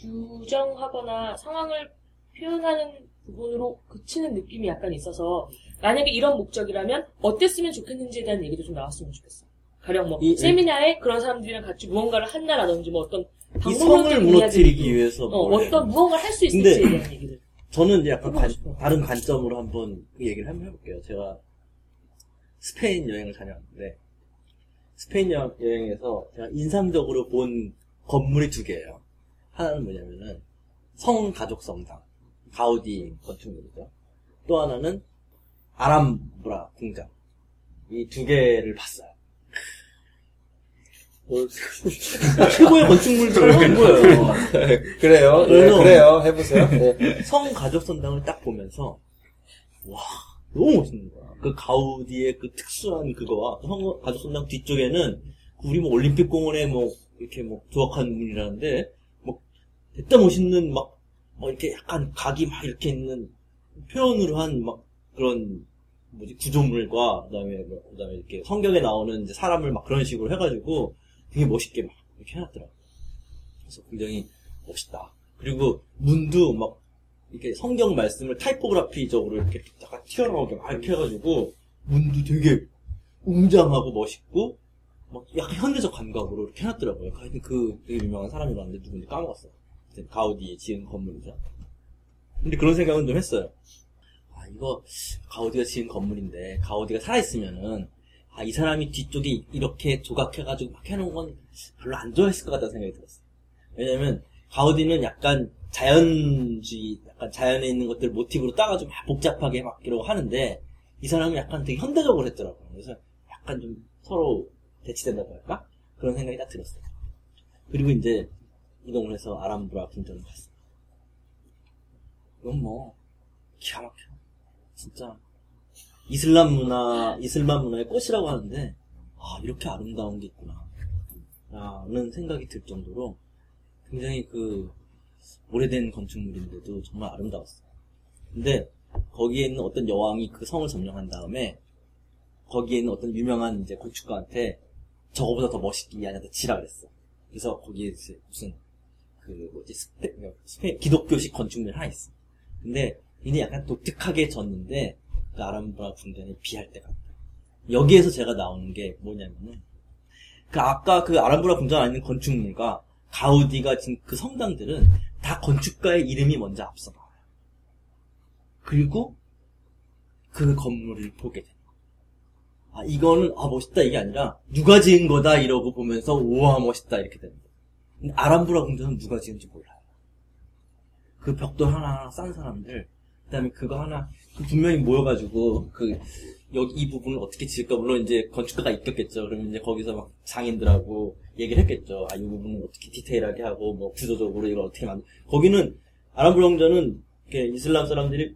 규정하거나 상황을 표현하는 부분으로 그치는 느낌이 약간 있어서 만약에 이런 목적이라면 어땠으면 좋겠는지에 대한 얘기도 좀 나왔으면 좋겠어. 가령 뭐 세미나에 그런 사람들이랑 같이 무언가를 한다라든지 뭐 어떤 이 성을 무너뜨리기 위해서 어떤 무언가를 할 수 있을지에 대한 얘기를 저는 이제 약간 다른 관점으로 한번 얘기를 한번 해볼게요. 제가 스페인 여행을 다녀왔는데, 스페인 여행에서 제가 인상적으로 본 건물이 두 개예요. 하나는 뭐냐면은, 성가족성당, 가우디 건축물이죠. 또 하나는 알람브라 궁장. 이 두 개를 봤어요. 최고의 건축물들을 본 거예요. 그래요. 네, 그래요. 해보세요. 네. 성가족성당을 딱 보면서, 와, 너무 멋있는 거야. 그 가우디의 그 특수한 그거와, 성가족성당 뒤쪽에는, 우리 뭐 올림픽공원에 뭐, 이렇게 뭐, 조각한 문이라는데, 뭐, 됐다 멋있는 막, 이렇게 약간 각이 막 이렇게 있는 표현으로 한 막, 그런 뭐지, 구조물과, 그다음에 이렇게 성경에 나오는 이제 사람을 막 그런 식으로 해가지고 되게 멋있게 막 이렇게 해놨더라고요. 그래서 굉장히 멋있다. 그리고 문도 막 이렇게 성경 말씀을 타이포그라피적으로 이렇게 약간 튀어나오게 막 이렇게 해가지고 문도 되게 웅장하고 멋있고 막 약간 현대적 감각으로 이렇게 해놨더라고요. 하여튼 그 되게 유명한 사람이 많은데 누군지 까먹었어요. 가우디의 지은 건물이죠. 근데 그런 생각은 좀 했어요. 아, 이거 가우디가 지은 건물인데 가우디가 살아있으면은 아, 이 사람이 뒤쪽에 이렇게 조각해가지고 막 해놓은 건 별로 안 좋아했을 것 같다는 생각이 들었어요. 왜냐면 가우디는 약간 자연주의, 약간 자연에 있는 것들 모티브로 따가지고 막 복잡하게 막 이러고 하는데 이 사람은 약간 되게 현대적으로 했더라고요. 그래서 약간 좀 서로 대치된다고 할까? 그런 생각이 딱 들었어요. 그리고 이제 이동을 해서 알람브라 궁전을 갔어요. 이건 뭐 기가 막혀. 진짜 이슬람 문화의 꽃이라고 하는데 아, 이렇게 아름다운 게 있구나 라는 생각이 들 정도로 굉장히 그 오래된 건축물인데도 정말 아름다웠어요. 근데 거기에 있는 어떤 여왕이 그 성을 점령한 다음에 거기에 있는 어떤 유명한 이제 건축가한테 저거보다 더 멋있게 이 안에다 지라 그랬어. 그래서 거기에 무슨 그 뭐지 기독교식 건축물 하나 있어. 근데 이게 약간 독특하게 졌는데 그 알람브라 궁전에 비할 때 같다. 여기에서 제가 나오는 게 뭐냐면은 그 아까 그 알람브라 궁전 안에 있는 건축물과 가우디가 지금 그 성당들은 다 건축가의 이름이 먼저 앞서 나와요. 그리고 그 건물을 보게 돼. 아, 이거는 아 멋있다 이게 아니라 누가 지은 거다 이러고 보면서 우와 멋있다 이렇게 되는 거예요. 근데 알람브라 궁전은 누가 지은지 몰라요. 그 벽돌 하나 싼 사람들, 그다음에 그거 하나 그 분명히 모여가지고 그 여기 이 부분을 어떻게 지을까, 물론 이제 건축가가 있겠죠. 그러면 이제 거기서 막 장인들하고 얘기를 했겠죠. 아, 이 부분은 어떻게 디테일하게 하고 뭐 구조적으로 이걸 어떻게 만들. 거기는 알람브라 궁전은 이렇게 이슬람 사람들이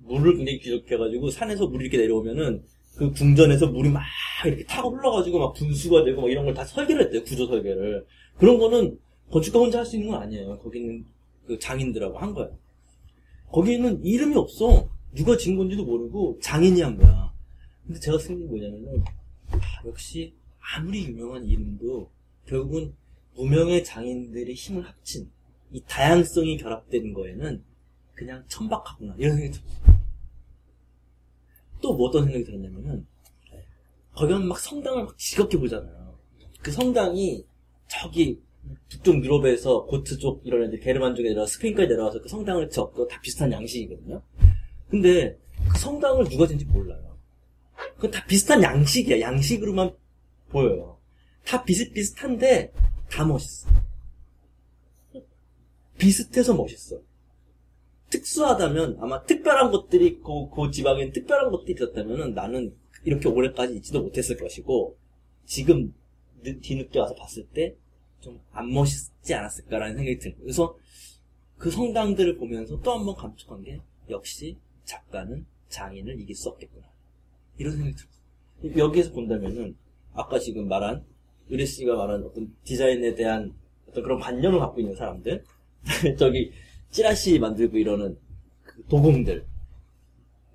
물을 굉장히 귀족해가지고 산에서 물이 이렇게 내려오면은 그 궁전에서 물이 막 이렇게 타고 흘러가지고 막 분수가 되고 막 이런 걸 다 설계를 했대요. 구조 설계를. 그런 거는 건축가 혼자 할 수 있는 건 아니에요. 거기는 그 장인들하고 한 거예요. 거기는 이름이 없어. 누가 지은 건지도 모르고 장인이 한 거야. 근데 제가 쓴 게 뭐냐면은 아, 역시 아무리 유명한 이름도 결국은 무명의 장인들의 힘을 합친 이 다양성이 결합된 거에는 그냥 천박하구나 이런 생각이 들었어요. 또 뭐 어떤 생각이 들었냐면은 거기 가면 막 성당을 막 지겹게 보잖아요. 그 성당이 저기 북쪽 유럽에서 고트 쪽 이런 애들 게르만 쪽에 내려와서 스페인까지 내려와서 그 성당을 지었고 다 비슷한 양식이거든요. 근데 그 성당을 누가 지은지 몰라요. 그건 다 비슷한 양식이야. 양식으로만 보여요. 다 비슷비슷한데 다 멋있어. 비슷해서 멋있어. 특수하다면 아마 특별한 것들이 그 지방에는 특별한 것들이 있었다면은 나는 이렇게 오래까지 있지도 못했을 것이고 지금 뒤늦게 와서 봤을 때 좀 안 멋있지 않았을까라는 생각이 들어요. 그래서 그 성당들을 보면서 또 한 번 감촉한 게 역시 작가는 장인을 이길 수 없겠구나 이런 생각이 들어요. 여기에서 본다면은 아까 지금 말한 의뢰 씨가 말한 어떤 디자인에 대한 어떤 그런 관념을 갖고 있는 사람들 저기 찌라시 만들고 이러는 그 도공들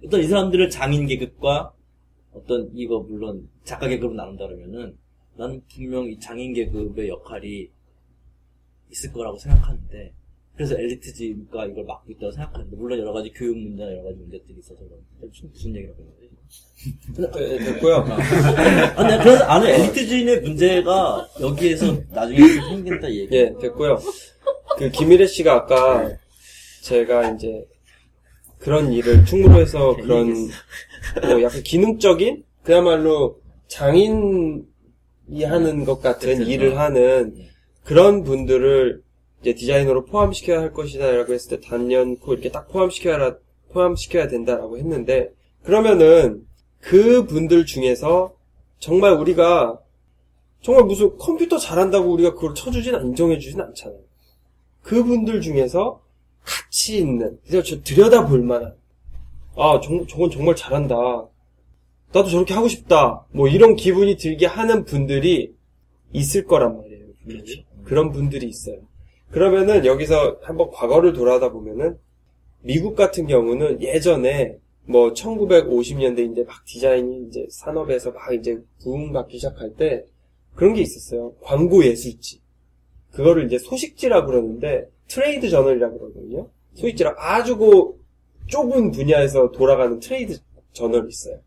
일단 이 사람들을 장인 계급과 어떤 이거 물론 작가 계급으로 나눈다 그러면은 나는 분명 이 장인 계급의 역할이 있을 거라고 생각하는데 그래서 엘리트주의가 이걸 막고 있다고 생각하는데 물론 여러 가지 교육 문제나 여러 가지 문제들이 있어서 그런데 무슨 얘기라고 했는데 됐고요. 아니 그래서 아는 엘리트주의의 문제가 여기에서 나중에 생긴다 얘기. 예 됐고요. 그 김일애 씨가 아까 네. 제가 이제 그런 일을 충무로 해서 그런 뭐 약간 기능적인 그야말로 장인이 하는 것 같은 일을 하는 그런 분들을 이제 디자이너로 포함시켜야 할 것이다라고 했을 때 단연코 이렇게 딱 포함시켜야 된다라고 했는데 그러면은 그 분들 중에서 정말 우리가 정말 무슨 컴퓨터 잘한다고 우리가 그걸 인정해주진 않잖아요. 그분들 중에서 가치 있는 그래서 들여다볼 만한 아 저건 정말 잘한다 나도 저렇게 하고 싶다 뭐 이런 기분이 들게 하는 분들이 있을 거란 말이에요. 그렇죠. 그런 분들이 있어요. 그러면은 여기서 한번 과거를 돌아다 보면은 미국 같은 경우는 예전에 뭐 1950년대 이제 막 디자인이 이제 산업에서 막 이제 부흥받기 시작할 때 그런 게 있었어요. 광고 예술지. 그거를 이제 소식지라고 그러는데 트레이드 저널이라고 그러거든요. 소식지랑 아주 그 좁은 분야에서 돌아가는 트레이드 저널이 있어요.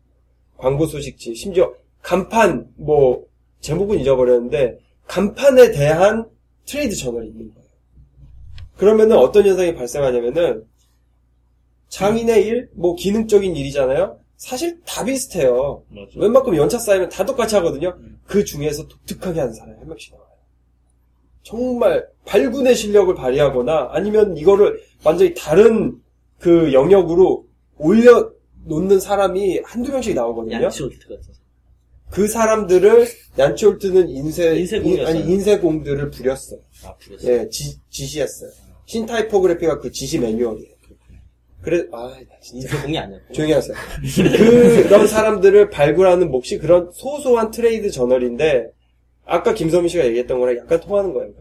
광고 소식지. 심지어 간판 뭐 제목은 잊어버렸는데 간판에 대한 트레이드 저널이 있는 거예요. 그러면은 어떤 현상이 발생하냐면은 장인의 일, 뭐 기능적인 일이잖아요. 사실 다 비슷해요. 맞아. 웬만큼 연차 쌓이면 다 똑같이 하거든요. 그 중에서 독특하게 하는 사람이 한 명씩 나와요. 정말 발군의 실력을 발휘하거나 아니면 이거를 완전히 다른 그 영역으로 올려 놓는 사람이 한두 명씩 나오거든요. 얀츠홀트 같은. 그 사람들을 얀츠홀트는 인쇄공들을 부렸어요. 아, 부렸어요. 예, 지시했어요. 신타이포그래피가 그 지시 매뉴얼이에요. 그래, 아, 인쇄공이 아니야. 조용히 하세요. 그런 사람들을 발굴하는 몫이 그런 소소한 트레이드 저널인데, 아까 김선미 씨가 얘기했던 거랑 약간 통하는 거예요.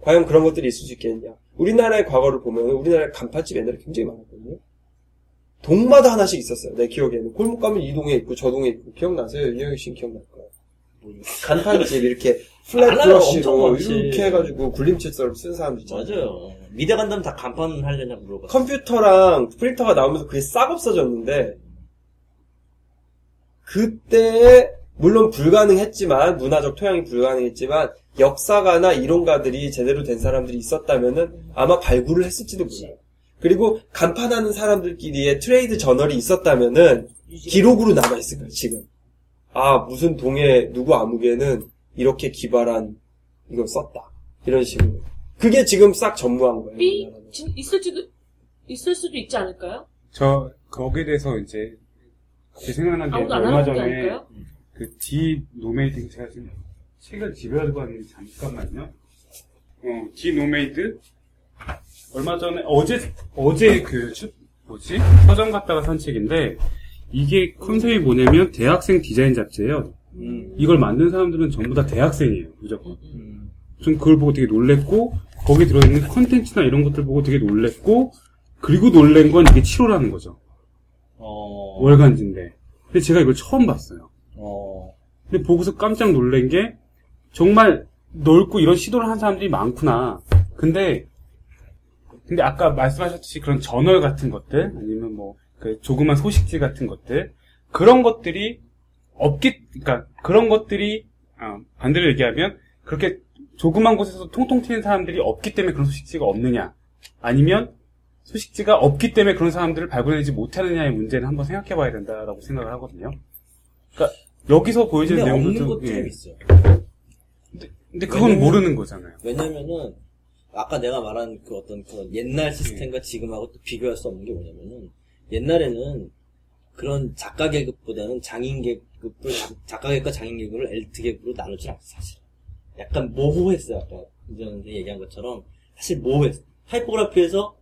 과연 그런 것들이 있을 수 있겠냐. 우리나라의 과거를 보면, 우리나라의 간판집 옛날에 굉장히 많았거든요. 동마다 하나씩 있었어요. 내 기억에는. 골목 가면 이 동에 있고, 저 동에 있고. 기억나세요? 윤여경 씨는 기억날 거예요. 간판집 이렇게 플랫 브러쉬로 이렇게 해가지고 굴림칫솔을 쓰는 사람들 있잖아요. 맞아요. 미대 간다면 다 간판을 하려냐 물어봤어요. 컴퓨터랑 프린터가 나오면서 그게 싹 없어졌는데 그때 물론 불가능했지만 문화적 토양이 불가능했지만 역사가나 이론가들이 제대로 된 사람들이 있었다면은 아마 발굴을 했을지도 몰라요. 그리고 간판하는 사람들끼리의 트레이드 저널이 있었다면은 기록으로 남아있을 거예요. 지금. 아, 무슨 동에 누구 암흑에는 이렇게 기발한 이걸 썼다. 이런 식으로. 그게 지금 싹 전무한 거예요. 있을 수도 있지 않을까요? 저 거기에 대해서 이제 제 생각난 게 얼마 전에 그 디노메이드 제가 지금 책을 집에 가지고 왔는데 잠깐만요. 디노메이드 얼마 전에 어제 그 서점 갔다가 산 책인데 이게 컨셉이 뭐냐면 대학생 디자인 잡지예요. 이걸 만든 사람들은 전부 다 대학생이에요. 무조건. 전 그걸 보고 되게 놀랬고 거기에 들어있는 컨텐츠나 이런 것들 보고 되게 놀랬고 그리고 놀란 건 이게 7호라는 거죠. 월간지인데. 근데 제가 이걸 처음 봤어요. 근데 보고서 깜짝 놀란 게 정말 넓고 이런 시도를 한 사람들이 많구나. 근데 아까 말씀하셨듯이 그런 저널 같은 것들 아니면 뭐 그 조그만 소식지 같은 것들 그런 것들이 그러니까 그런 것들이 반대로 얘기하면 그렇게 조그만 곳에서 통통 튀는 사람들이 없기 때문에 그런 소식지가 없느냐 아니면 소식지가 없기 때문에 그런 사람들을 발굴하지 못하느냐의 문제는 한번 생각해봐야 된다라고 생각을 하거든요. 그러니까 여기서 보여지는 내용은 없는 것도 있어요. 근데 그건 모르는 거잖아요. 왜냐면은 아까 내가 말한 그 어떤 그런 옛날 시스템과 지금하고 또 비교할 수 없는 게 뭐냐면은 옛날에는 그런 작가 계급보다는 장인 계급을 작가 계급과 장인 계급을 엘리트 계급으로 나누지 않았어 사실. 약간 모호했어요. 아까 이전에 얘기한 것처럼 사실 모호했어. 타이포그래피에서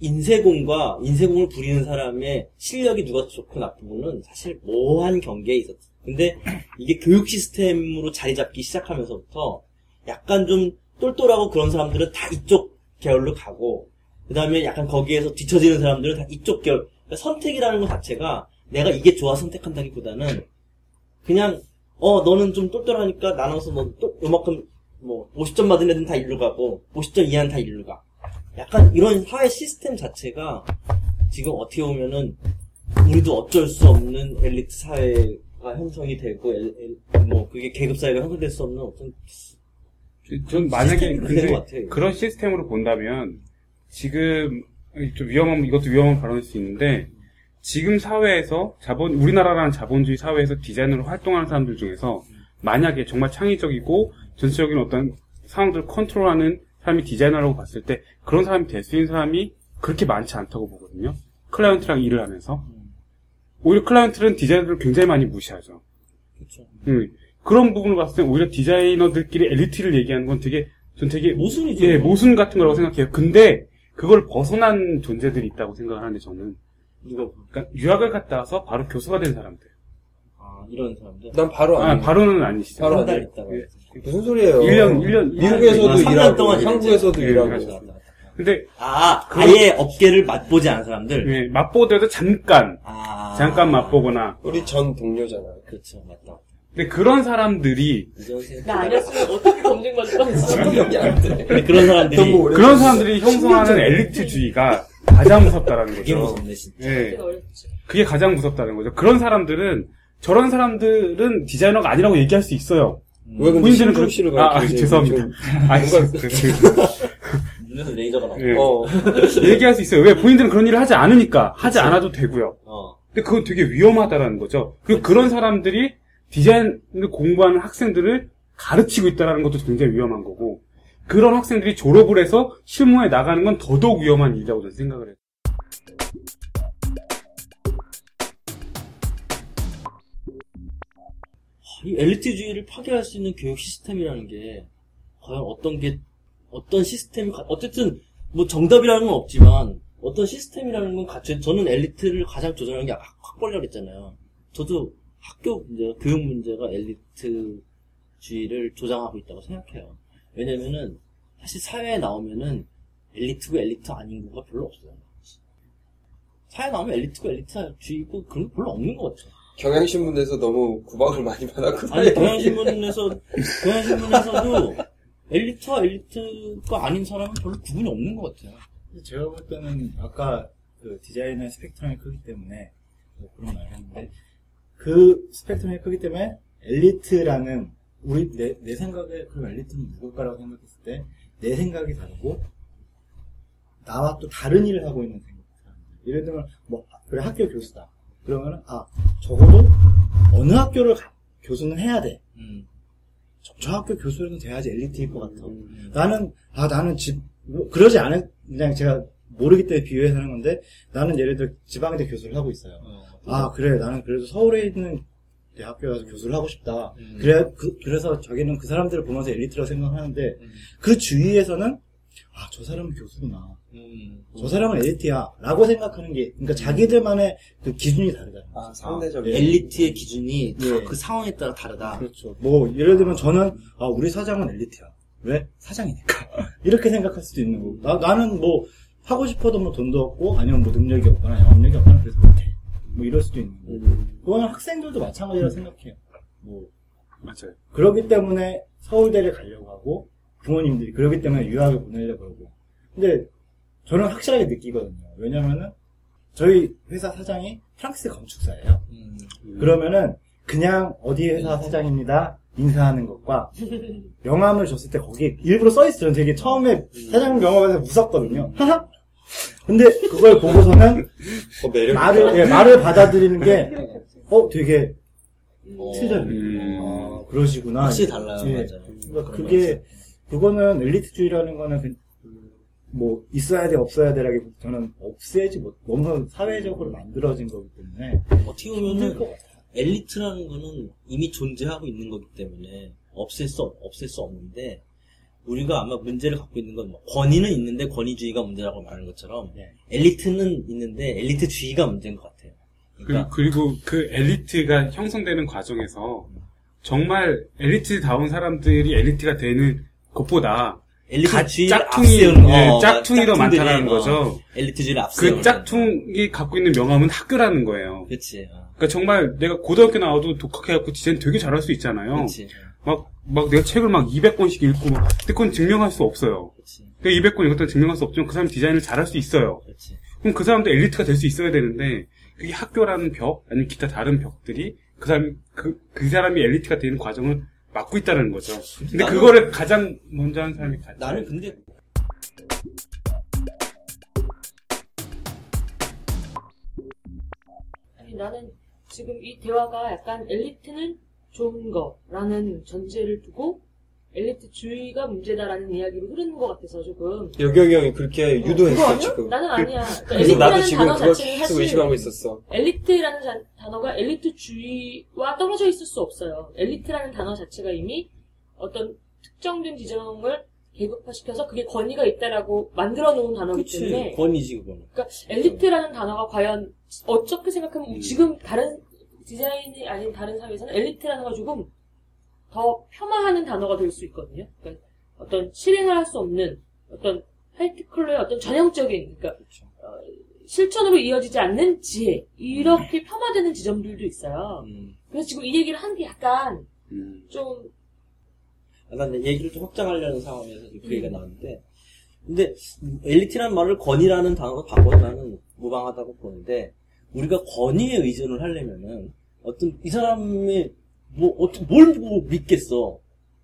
인쇄공을 부리는 사람의 실력이 누가 좋고 나쁘고는 사실 모호한 경계에 있었어. 근데 이게 교육 시스템으로 자리 잡기 시작하면서부터 약간 좀 똘똘하고 그런 사람들은 다 이쪽 계열로 가고 그 다음에 약간 거기에서 뒤처지는 사람들은 다 이쪽 계열. 그러니까 선택이라는 것 자체가 내가 이게 좋아 선택한다기보다는 그냥 너는 좀 똘똘하니까 나눠서 너 요만큼 뭐 50점 받은 애들은 다 이리로 가고 50점 이하는 다 이리로 가. 약간 이런 사회 시스템 자체가 지금 어떻게 보면은 우리도 어쩔 수 없는 엘리트 사회가 형성이 되고 뭐 그게 계급 사회가 형성될 수 없는 어떤 전 만약에 근데 그런 시스템으로 본다면 지금 좀 이것도 위험한 발언일 수 있는데 지금 사회에서 우리나라라는 자본주의 사회에서 디자인으로 활동하는 사람들 중에서 만약에 정말 창의적이고 전체적인 어떤 상황들을 컨트롤하는 사람이 디자이너라고 봤을 때 그런 사람이 될 수 있는 사람이 그렇게 많지 않다고 보거든요. 클라이언트랑 일을 하면서 오히려 클라이언트는 디자이너를 굉장히 많이 무시하죠. 그렇죠. 그런 부분을 봤을 때 오히려 디자이너들끼리 엘리트를 얘기하는 건 되게 전 되게 모순이죠. 예, 모순 같은 거라고 생각해요. 근데 그걸 벗어난 존재들이 있다고 생각을 하는데 저는 그러니까 유학을 갔다 와서 바로 교수가 된 사람들. 아, 이런 사람들? 난 바로 아니에요. 바로는 아니시죠. 바로 한 달 있다고. 무슨 소리예요. 1년 미국에서도 일하고 한국에서도 일하고. 근데 아예 업계를 맛보지 않은 사람들. 네, 맛보더라도 잠깐. 잠깐 맛보거나. 우리 전 동료잖아. 그렇죠, 맞다. 근데 그런 사람들이 나 아니었으면 어떻게 검증받을 건지 기억이 안 돼. 근데 그런 사람들이 형성하는 엘리트주의가 가장 무섭다라는 거죠. 그게 무섭네 진짜. 네. 그게 가장 무섭다는 거죠. 그런 사람들은 저런 사람들은 디자이너가 아니라고 얘기할 수 있어요. 왜 근데 심주씨를 가르쳐 죄송합니다. 눈에서 레이저가 나. 네. 얘기할 수 있어요. 왜 본인들은 그런 일을 하지 않으니까 하지 그치? 않아도 되고요. 근데 그건 되게 위험하다라는 거죠. 그리고 그런 사람들이 디자인을 공부하는 학생들을 가르치고 있다는 것도 굉장히 위험한 거고, 그런 학생들이 졸업을 해서 실무에 나가는 건 더더욱 위험한 일이라고 저는 생각을 해요. 이 엘리트주의를 파괴할 수 있는 교육 시스템이라는 게 과연 어떤 시스템이 어쨌든 뭐 정답이라는 건 없지만 어떤 시스템이라는 건 저는 엘리트를 가장 조절하는 게 학벌이라고 했잖아요. 저도 학교 문제가, 교육 문제가 엘리트주의를 조장하고 있다고 생각해요. 왜냐면은, 사실 사회에 나오면은 엘리트고 엘리트 아닌 거가 별로 없어요. 사회에 나오면 엘리트고 엘리트주의고 그런 거 별로 없는 것 같아요. 경향신문에서 너무 구박을 많이 받았거든요. 아니, 경향신문에서도 엘리트와 엘리트가 아닌 사람은 별로 구분이 없는 것 같아요. 제가 볼 때는 아까 그 디자인의 스펙트럼이 크기 때문에 그런 말을 했는데, 그 스펙트럼이 크기 때문에 엘리트라는 우리 내 생각에 그럼 엘리트는 누굴까라고 생각했을 때 내 생각이 다르고 나와 또 다른 일을 하고 있는 생각. 예를 들면 뭐 그래 학교 교수다. 그러면은 적어도 어느 학교를 교수는 해야 돼. 저 학교 교수는 돼야지 엘리트일 것 같아. 나는 그러지 않은 그냥 제가 모르기 때문에 비유해서 하는 건데 나는 예를 들어 지방대 교수를 하고 있어요. 그래 나는 그래도 서울에 있는 대학교에 가서 교수를 하고 싶다. 그래서 자기는 그 사람들을 보면서 엘리트라고 생각하는데 그 주위에서는 저 사람은 교수구나. 저 사람은 엘리트야. 라고 생각하는 게 그러니까 자기들만의 그 기준이 다르다. 상대적인 엘리트의 기준이 다 그 상황에 따라 다르다. 그렇죠. 뭐 예를 들면 저는 우리 사장은 엘리트야. 왜? 사장이니까. 이렇게 생각할 수도 있는 거고. 나는 뭐 하고 싶어도 뭐 돈도 없고 아니면 뭐 능력이 없거나 영업력이 없거나 그래서 못해. 뭐 이럴 수도 있는 거고. 그거는 학생들도 마찬가지라고 생각해요. 뭐 맞아요. 그렇기 때문에 서울대를 가려고 하고 부모님들이 그렇기 때문에 유학을 보내려고 하고. 근데 저는 확실하게 느끼거든요. 왜냐면은 저희 회사 사장이 프랑스 건축사예요. 그러면은 그냥 어디 회사 사장입니다. 인사하는 것과 명함을 줬을 때 거기에 일부러 써있어요. 저는 되게 처음에 사장님 명함에서 무섭거든요. 근데 그걸 보고서는 말을 받아들이는 게 되게 틀려요. 그러시구나. 확실히 달라요. 네. 맞아요. 그러니까 그거는 엘리트주의라는 거는 뭐 있어야 돼 없어야 돼라기보다 저는 없애지 못. 너무 사회적으로 만들어진 거기 때문에 어떻게 보면은 엘리트라는 거는 이미 존재하고 있는 거기 때문에 없앨 수 없는데. 우리가 아마 문제를 갖고 있는 건 권위는 있는데 권위주의가 문제라고 말하는 것처럼 엘리트는 있는데 엘리트주의가 문제인 것 같아요. 그러니까 그리고 그 엘리트가 형성되는 과정에서 정말 엘리트다운 사람들이 엘리트가 되는 것보다 짝퉁이 더 많다는 거죠. 엘리트주의를 앞세우는 그 짝퉁이 갖고 있는 명함은 학교라는 거예요. 그치. 그러니까 정말 내가 고등학교 나와도 독학해갖고 디자인 되게 잘할 수 있잖아요. 그치. 막 내가 책을 막 200권씩 읽고 막, 근데 그건 증명할 수 없어요. 그러니까 200권 읽었다고 증명할 수 없지만 그 사람 디자인을 잘할 수 있어요. 그치. 그럼 그 사람도 엘리트가 될 수 있어야 되는데 그게 학교라는 벽 아니면 기타 다른 벽들이 그 사람이 엘리트가 되는 과정을 막고 있다는 거죠. 근데 그거를 가장 먼저 하는 사람이 나는 근데 아니 나는 지금 이 대화가 약간 엘리트는 좋은 거라는 전제를 두고 엘리트주의가 문제다라는 이야기로 흐르는 것 같아서 조금 여경이 형이 그렇게 유도했어 지금. 나는 아니야. 그래서 나도 지금 그걸 계속 의심하고 있었어. 엘리트라는 단어가 엘리트주의와 떨어져 있을 수 없어요. 엘리트라는 단어 자체가 이미 어떤 특정된 지정을 계급화시켜서 그게 권위가 있다라고 만들어 놓은 단어이기 때문에 권위지 그거는. 그러니까 엘리트라는 단어가 과연 어떻게 생각하면 지금 다른 디자인이 아닌 다른 사회에서는 엘리트라는 거 조금 더 폄하하는 단어가 될 수 있거든요. 그러니까 어떤 실행을 할 수 없는 어떤 파티큘러의 어떤 전형적인, 그러니까 실천으로 이어지지 않는 지혜, 이렇게 폄하되는 지점들도 있어요. 그래서 지금 이 얘기를 하는 게 약간 좀 난 얘기를 좀 확장하려는 상황에서 그 얘기가 나왔는데, 근데 엘리트라는 말을 권위라는 단어로 바꿔도 무방하다고 보는데, 우리가 권위에 의존을 하려면은 어떤 이 사람의 뭐 어떤 뭘 보고 믿겠어?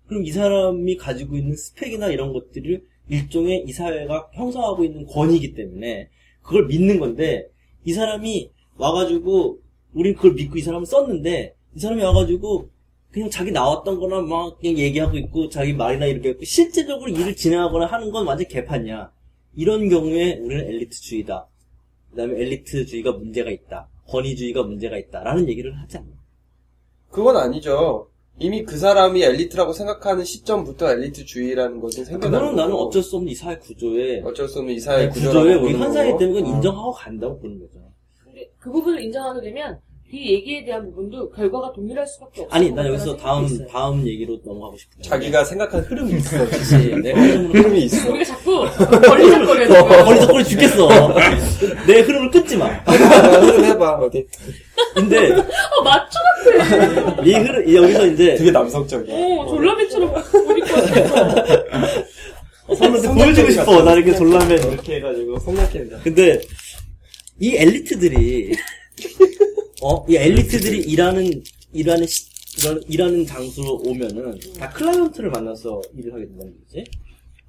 그럼 이 사람이 가지고 있는 스펙이나 이런 것들을 일종의 이 사회가 형성하고 있는 권위이기 때문에 그걸 믿는 건데, 이 사람이 와가지고 우린 그걸 믿고 이 사람을 썼는데, 이 사람이 와가지고 그냥 자기 나왔던 거나 막 그냥 얘기하고 있고 자기 말이나 이렇게 했고 실제적으로 일을 진행하거나 하는 건 완전 개판이야. 이런 경우에 우리는 엘리트주의다. 그 다음에 엘리트주의가 문제가 있다. 권위주의가 문제가 있다. 라는 얘기를 하지 않나. 그건 아니죠. 이미 그 사람이 엘리트라고 생각하는 시점부터 엘리트주의라는 것은 생겨나는 거고. 나는 어쩔 수 없는 이 사회 구조에. 어쩔 수 없는 이 사회 구조에 우리 환상이기 때문에 그건 인정하고 간다고 보는 거잖아. 근데 그 부분을 인정하게 되면 이 얘기에 대한 부분도 결과가 동일할 수밖에 없어. 아니, 난 여기서 다음 얘기로 넘어가고 싶은데. 자기가 생각한 흐름이 있어. 그치. 내 흐름이 있어. 우리가 자꾸 걸리적거려 죽겠어. 내 흐름을 끊지 마. 흐름 해봐, 어디. 근데. 맞춰 같아. 이 흐름, 여기서 이제. 되게 남성적이야. 졸라맨처럼 보니까. 선배한테 보여주고 싶어. 나 이렇게 졸라맨 이렇게 해가지고. 성략해야 근데, 이 엘리트들이. 이 엘리트들이 일하는 장소로 오면은 다 클라이언트를 만나서 일을 하게 된다는 거지?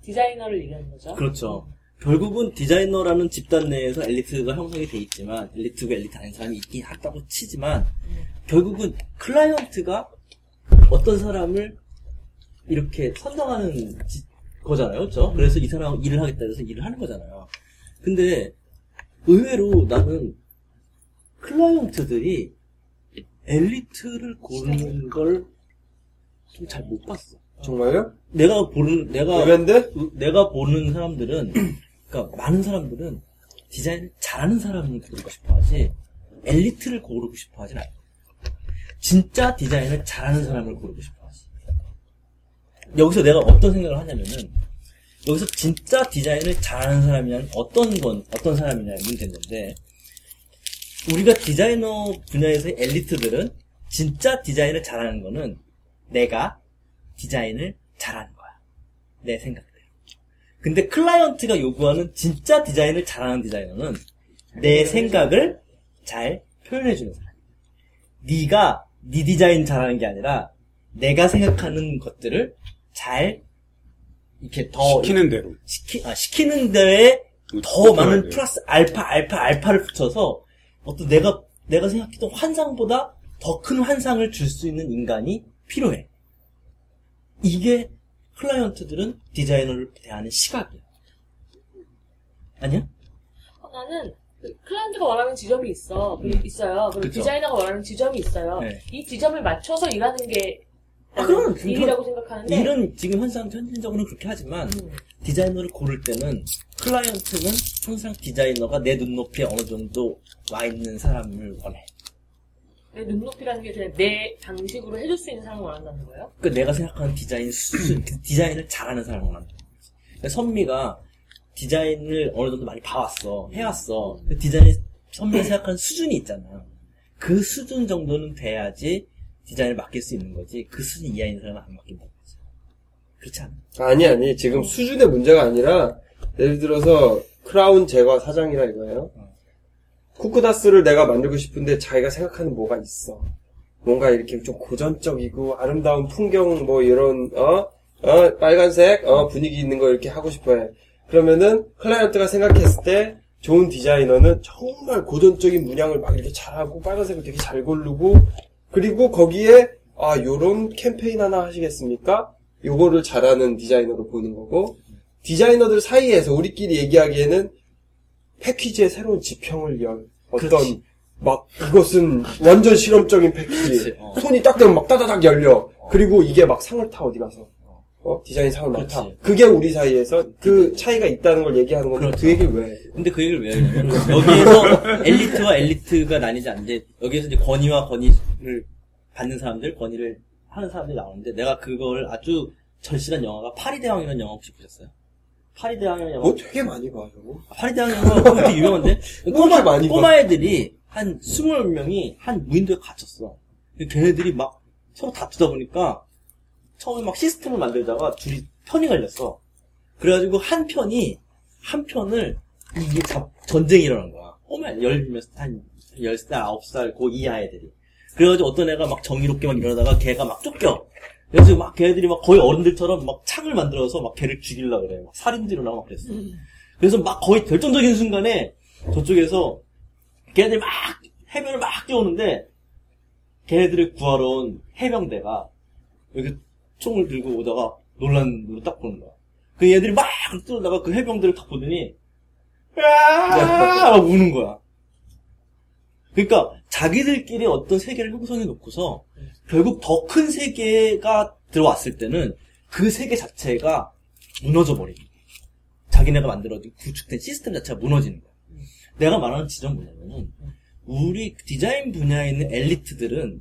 디자이너를 일하는 거죠? 그렇죠. 결국은 디자이너라는 집단 내에서 엘리트가 형성이 돼 있지만, 엘리트고 엘리트 아닌 사람이 있긴 하다고 치지만, 결국은 클라이언트가 어떤 사람을 이렇게 선정하는 거잖아요. 그렇죠? 그래서 이 사람 일을 하겠다 해서 일을 하는 거잖아요. 근데 의외로 나는 클라이언트들이 엘리트를 고르는 걸 좀 잘 못 봤어. 정말요? 내가 보는 사람들은, 그러니까 많은 사람들은 디자인을 잘하는 사람을 고르고 싶어하지 엘리트를 고르고 싶어하지 않아. 진짜 디자인을 잘하는 사람을 고르고 싶어하지. 여기서 내가 어떤 생각을 하냐면은, 여기서 진짜 디자인을 잘하는 사람이냐는 어떤 사람이냐는 문제인데, 우리가 디자이너 분야에서의 엘리트들은 진짜 디자인을 잘하는 거는 내가 디자인을 잘하는 거야. 내 생각대로. 근데 클라이언트가 요구하는 진짜 디자인을 잘하는 디자이너는 내 생각을 잘 표현해주는 사람. 네가 네 디자인 잘하는 게 아니라 내가 생각하는 것들을 잘 이렇게 더 시키는 대로 시키는 데에 더 많은 플러스 알파를 붙여서 어떤 내가 생각했던 환상보다 더 큰 환상을 줄 수 있는 인간이 필요해. 이게 클라이언트들은 디자이너를 대하는 시각이야. 아니야? 나는 클라이언트가 원하는 지점이 있어요. 그리고 디자이너가 원하는 지점이 있어요. 네. 이 지점을 맞춰서 일하는 게 일이라고 생각하는데, 일은 지금 현실적으로는 그렇게 하지만 디자이너를 고를 때는 클라이언트는 항상 디자이너가 내 눈높이에 어느 정도 와 있는 사람을 원해. 내 눈높이라는 게 그냥 내 방식으로 해줄 수 있는 사람을 원한다는 거예요? 그러니까 내가 생각하는 디자인을 잘하는 사람을 원한다는 거지. 그러니까 선미가 디자인을 어느 정도 많이 봐왔어, 해왔어. 디자인 선미가 생각하는 수준이 있잖아. 그 수준 정도는 돼야지 디자인을 맡길 수 있는 거지, 그 수준 이하인 사람은 안 맡긴다는 거지. 그렇지 않아? 아니, 지금 수준의 문제가 아니라, 예를 들어서, 크라운 제과 사장이라 이거예요. 쿠쿠다스를 내가 만들고 싶은데, 자기가 생각하는 뭐가 있어. 뭔가 이렇게 좀 고전적이고, 아름다운 풍경, 뭐, 이런, 빨간색, 분위기 있는 거 이렇게 하고 싶어 해. 그러면은, 클라이언트가 생각했을 때, 좋은 디자이너는 정말 고전적인 문양을 막 이렇게 잘하고, 빨간색을 되게 잘 고르고, 그리고 거기에 요런 캠페인 하나 하시겠습니까? 요거를 잘하는 디자이너로 보는 거고, 디자이너들 사이에서 우리끼리 얘기하기에는 패키지의 새로운 지평을 열 어떤 그렇지. 막 그것은 완전 실험적인 패키지. 손이 딱 되면 막 따다닥 열려. 그리고 이게 막 상을 타 어디 가서 디자인 상을 막 타. 그게 우리 사이에서 그 차이가 있다는 걸 얘기하는 건데 그렇죠. 그 얘기를 왜 해? 근데 그 얘기를 왜 하냐면 여기에서 엘리트가 나뉘지 않는데 여기에서 이제 권위와 권위를 받는 사람들, 권위를 하는 사람들이 나오는데 내가 그걸 아주 절실한 영화가 파리대왕이라는 영화 혹시 보셨어요? 파리 대항해녀. 뭐 되게 많이 봐요. 파리 대항해녀가 되게 유명한데? 꼬마, 많이 꼬마 애들이 한 20명이 한 무인도에 갇혔어. 걔네들이 막 서로 다투다 보니까 처음에 막 시스템을 만들다가 둘이 편이 갈렸어. 그래가지고 한 편이, 한 편을 이게 전쟁이 일어난 거야. 꼬마 10살, 9살, 그 이하 애들이. 그래가지고 어떤 애가 막 정의롭게 막 이러다가 걔가 막 쫓겨. 그래서 막 걔네들이 막 거의 어른들처럼 막 창을 만들어서 막 걔를 죽이려고 그래. 막 살인도 일어나고 막 그랬어. 그래서 막 거의 결정적인 순간에 저쪽에서 걔네들이 막 해변을 막 뛰어오는데 걔네들을 구하러 온 해병대가 이렇게 총을 들고 오다가 놀란 눈으로 딱 보는 거야. 그 얘들이 막 뛰어오다가 그 해병대를 딱 보더니 막 우는 거야. 그러니까 자기들끼리 어떤 세계를 형성해 놓고서 결국 더 큰 세계가 들어왔을 때는 그 세계 자체가 무너져 버리는 거야. 자기네가 만들어진 구축된 시스템 자체가 무너지는 거야. 내가 말하는 지점은 뭐냐면은 우리 디자인 분야에 있는 엘리트들은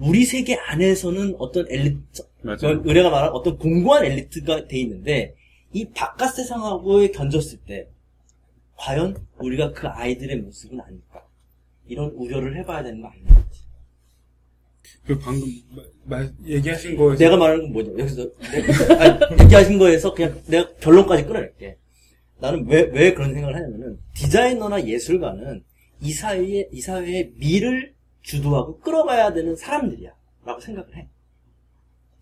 우리 세계 안에서는 어떤 엘리트, 의뢰가 말한 어떤 공고한 엘리트가 돼 있는데 이 바깥 세상하고의 견졌을 때 과연 우리가 그 아이들의 모습은 아닐까? 이런 우려를 해봐야 되는 거 아닌 거지. 그 방금 얘기하신 거에서 내가 말하는 건 뭐냐? 여기서 얘기하신 거에서 그냥 내가 결론까지 끌어낼게. 나는 왜 그런 생각을 하냐면은 디자이너나 예술가는 이 사회의 미를 주도하고 끌어가야 되는 사람들이야라고 생각을 해.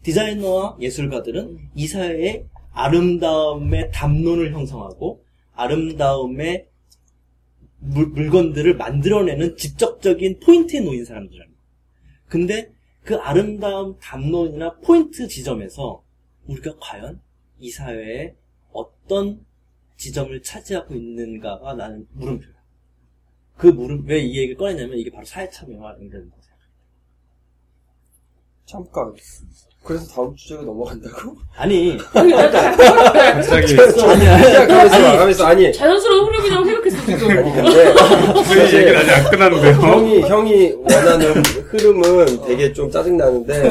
디자이너와 예술가들은 이 사회의 아름다움의 담론을 형성하고 아름다움의 물건들을 만들어내는 직접적인 포인트에 놓인 사람들이란 말이야. 근데 그 아름다움 담론이나 포인트 지점에서 우리가 과연 이 사회에 어떤 지점을 차지하고 있는가가 나는 물음표야. 그 물음, 왜 이 얘기를 꺼내냐면 이게 바로 사회참여와 연결된 거야. 잠깐. 그래서 다음 주제로 넘어간다고? 아니. 갑자기. 아니. 자연스러운 흐름이라고 생각했어. 저희 얘기를 아직 안 끝났는데요. 형이 원하는 흐름은 되게 좀 짜증나는데,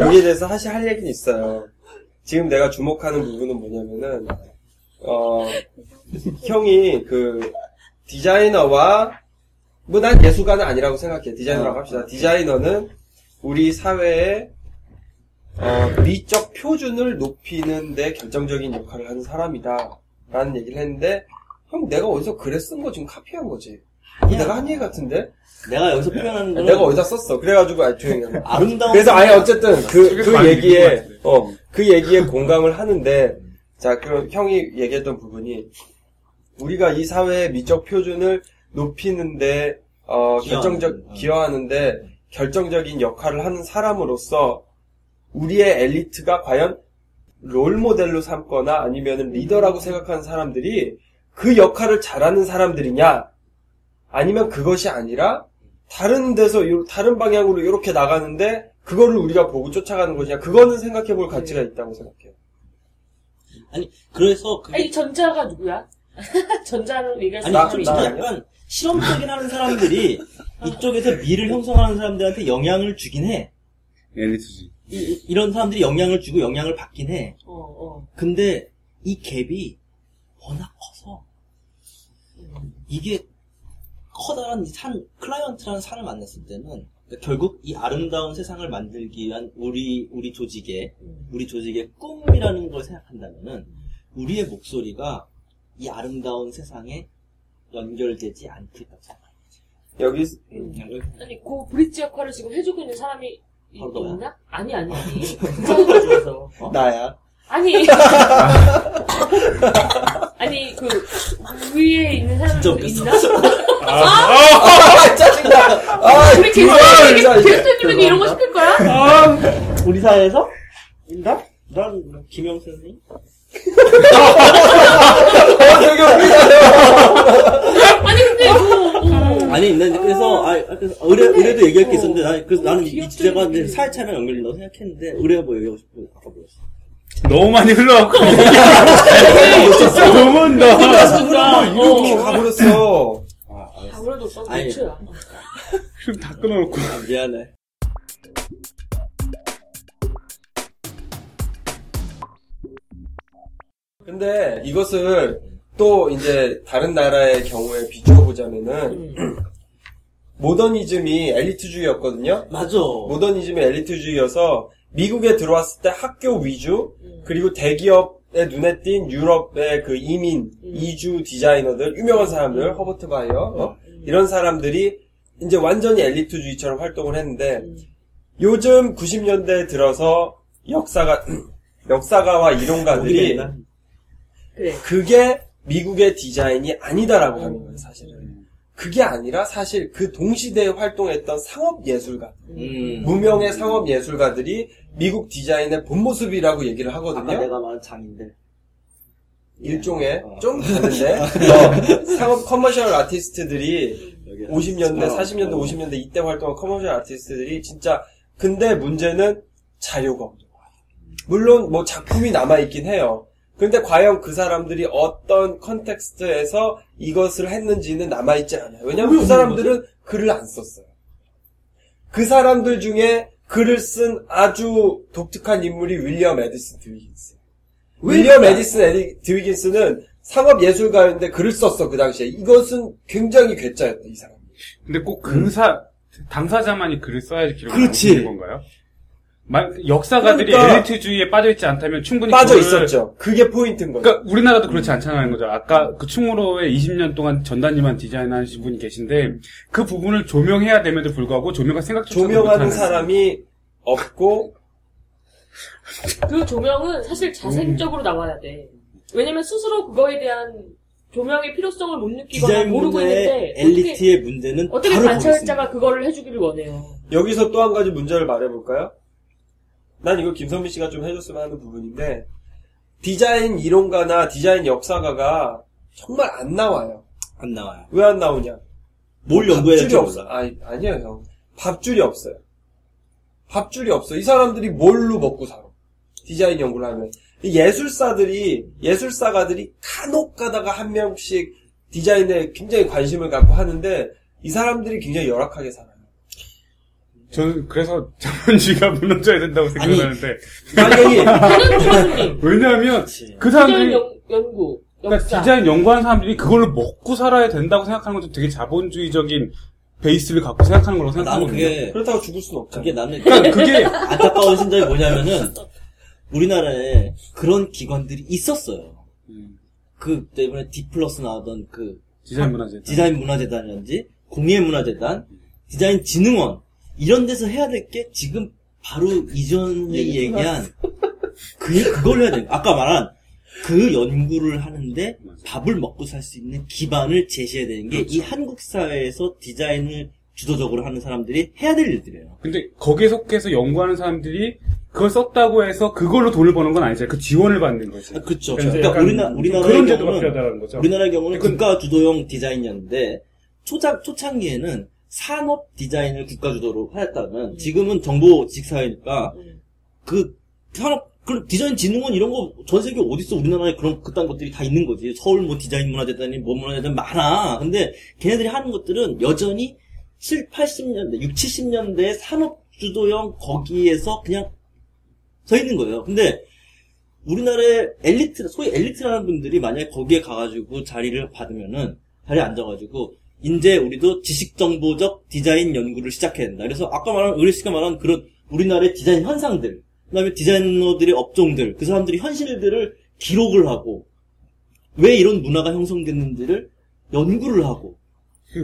여기에 대해서 할 얘기는 있어요. 지금 내가 주목하는 부분은 뭐냐면은, 형이 그, 디자이너와, 뭐 난 예술가는 아니라고 생각해. 디자이너라고 합시다. 디자이너는 우리 사회에 미적 표준을 높이는 데 결정적인 역할을 하는 사람이다 라는 얘기를 했는데 형 내가 어디서 글에 쓴 거 지금 카피한 거지? 내가 한 얘기 같은데? 내가 여기서 표현하는 거 내가 어디서 썼어. 그래가지고 아예 조용히 하는 아름다운 그래서 아예 어쨌든 그 얘기에 그 얘기에 공감을 하는데 자 그럼 형이 얘기했던 부분이 우리가 이 사회의 미적 표준을 높이는 데 기여하는데 결정적인 역할을 하는 사람으로서 우리의 엘리트가 과연 롤모델로 삼거나 아니면 리더라고 생각하는 사람들이 그 역할을 잘하는 사람들이냐 아니면 그것이 아니라 다른 데서 다른 방향으로 이렇게 나가는데 그거를 우리가 보고 쫓아가는 것이냐 그거는 생각해볼 가치가 있다고 생각해요. 아니 그래서 아니 전자가 누구야? 전자는 얘기할 수 있는 사람이 있다. 약간 실험적인 하는 사람들이 이쪽에서 미를 형성하는 사람들한테 영향을 주긴 해. 엘리트주의. 이런 사람들이 영향을 주고 영향을 받긴 해. 근데 이 갭이 워낙 커서 이게 커다란 클라이언트라는 산을 만났을 때는 그러니까 결국 이 아름다운 세상을 만들기 위한 우리 조직의 꿈이라는 걸 생각한다면은 우리의 목소리가 이 아름다운 세상에 연결되지 않기가 여기 아니 그 브릿지 역할을 지금 해주고 있는 사람이 있나? 아니. 어? 나야. 아니 그 위에 있는 사람이 있나? 아 짜증나. 우리 게스트님이 이런 거 시킬 거야? 우리 사회에서? 인다? 난 김영수 선생님. 되게 웃기잖아요. 아니 근데 아니 난 그래서 의뢰도 얘기할 게 있었는데 그래서 나는 이 주제가 사회차랑 연결된다고 생각했는데 의뢰가 뭐 얘기하고 싶고 아까 뭐였어? 너무 많이 흘러왔고 너무 한다 이렇게 가버렸어. 아무래도 썩 미쳐야 그럼 다 끊어놓고 미안해. 근데 이것을 또 이제 다른 나라의 경우에 비추어 보자면은 모더니즘이 엘리트주의였거든요. 맞아. 모더니즘이 엘리트주의여서 미국에 들어왔을 때 학교 위주 그리고 대기업의 눈에 띈 유럽의 그 이민 이주 디자이너들 유명한 사람들 허버트 바이어 이런 사람들이 이제 완전히 엘리트주의처럼 활동을 했는데 요즘 90년대에 들어서 역사가와 이론가들이 그래. 그게 미국의 디자인이 아니다라고 하는 거예요, 사실은. 그게 아니라 사실 그 동시대에 활동했던 상업예술가, 무명의 상업예술가들이 미국 디자인의 본모습이라고 얘기를 하거든요. 아까 내가 말한 장인들. 일종의, 좀 다른데, 상업 커머셜 아티스트들이 50년대, 40년대, 50년대 이때 활동한 커머셜 아티스트들이 진짜, 근데 문제는 자료가 없는 거야. 물론 뭐 작품이 남아있긴 해요. 근데 과연 그 사람들이 어떤 컨텍스트에서 이것을 했는지는 남아있지 않아요. 왜냐면 그 사람들은 글을 안 썼어요. 그 사람들 중에 글을 쓴 아주 독특한 인물이 윌리엄 애디슨 드위긴스. 윌리엄 애디슨 드위긴스는 상업예술가였는데 글을 썼어, 그 당시에. 이것은 굉장히 괴짜였다, 이 사람. 근데 꼭 당사자만이 글을 써야지 기록을 남기는 건가요? 역사가들이 그러니까 엘리트주의에 빠져있지 않다면 충분히 빠져있었죠. 그게 포인트인 거예요. 그러니까 우리나라도 그렇지 않잖아요. 거죠. 아까 그 충무로에 20년 동안 전단지만 디자인하신 분이 계신데 그 부분을 조명해야 됨에도 불구하고 조명하는 사람이 없고 그 조명은 사실 자생적으로 나와야 돼. 왜냐면 스스로 그거에 대한 조명의 필요성을 못 느끼거나 모르고 있는데 엘리트의 문제는 어떻게 관찰자가 그거를 해주기를 원해요. 여기서 또 한 가지 문제를 말해볼까요? 난 이거 김선미 씨가 좀 해줬으면 하는 부분인데 디자인 이론가나 디자인 역사가가 정말 안 나와요. 안 나와요. 왜 안 나오냐? 뭘 연구해야 될지 몰라. 아니에요 형. 밥줄이 없어요. 밥줄이 없어. 이 사람들이 뭘로 먹고 살아? 디자인 연구를 하면. 예술사가들이 간혹 가다가 한 명씩 디자인에 굉장히 관심을 갖고 하는데 이 사람들이 굉장히 열악하게 살아요. 저는 그래서 자본주의가 무너져야 된다고 생각하는데. 아니. 왜냐하면 그 사람들이 그러니까 디자인 연구하는 사람들이 그걸로 먹고 살아야 된다고 생각하는 것도 되게 자본주의적인 베이스를 갖고 생각하는 거라고 생각하거든요. 그렇다고 죽을 수는 없죠. 그게 나는 그게 안타까운 신점이 뭐냐면은 우리나라에 그런 기관들이 있었어요. 그 때문에 디플러스 나오던 그 디자인 문화재단이든지 공예문화재단, 디자인 진흥원 이런 데서 해야 될 게 지금 바로 이전에 얘기한 그걸 해야 돼. 아까 말한 그 연구를 하는데 밥을 먹고 살 수 있는 기반을 제시해야 되는 게 이 한국 사회에서 디자인을 주도적으로 하는 사람들이 해야 될 일들이에요. 근데 거기에 속해서 연구하는 사람들이 그걸 썼다고 해서 그걸로 돈을 버는 건 아니잖아요. 그 지원을 받는 거지. 아, 그렇죠. 그러니까 우리나라의 경우는 국가 주도형 디자인이었는데 초창기에는 산업 디자인을 국가 주도로 하였다면 지금은 정보직 사회니까 그 산업 그 디자인 진흥원 이런 거 전 세계 어딨어. 우리나라에 그딴 것들이 다 있는 거지. 서울 뭐 디자인 문화재단이 뭐 문화재단 많아. 근데 걔네들이 하는 것들은 여전히 60, 70년대 산업 주도형 거기에서 그냥 서 있는 거예요. 근데 우리나라의 소위 엘리트라는 분들이 만약에 거기에 가가지고 자리를 받으면은 자리에 앉아가지고 이제 우리도 지식정보적 디자인 연구를 시작해야 된다. 그래서 아까 말한 의뢰씨가 말한 그런 우리나라의 디자인 현상들, 그 다음에 디자이너들의 업종들, 그 사람들이 현실들을 기록을 하고 왜 이런 문화가 형성됐는지를 연구를 하고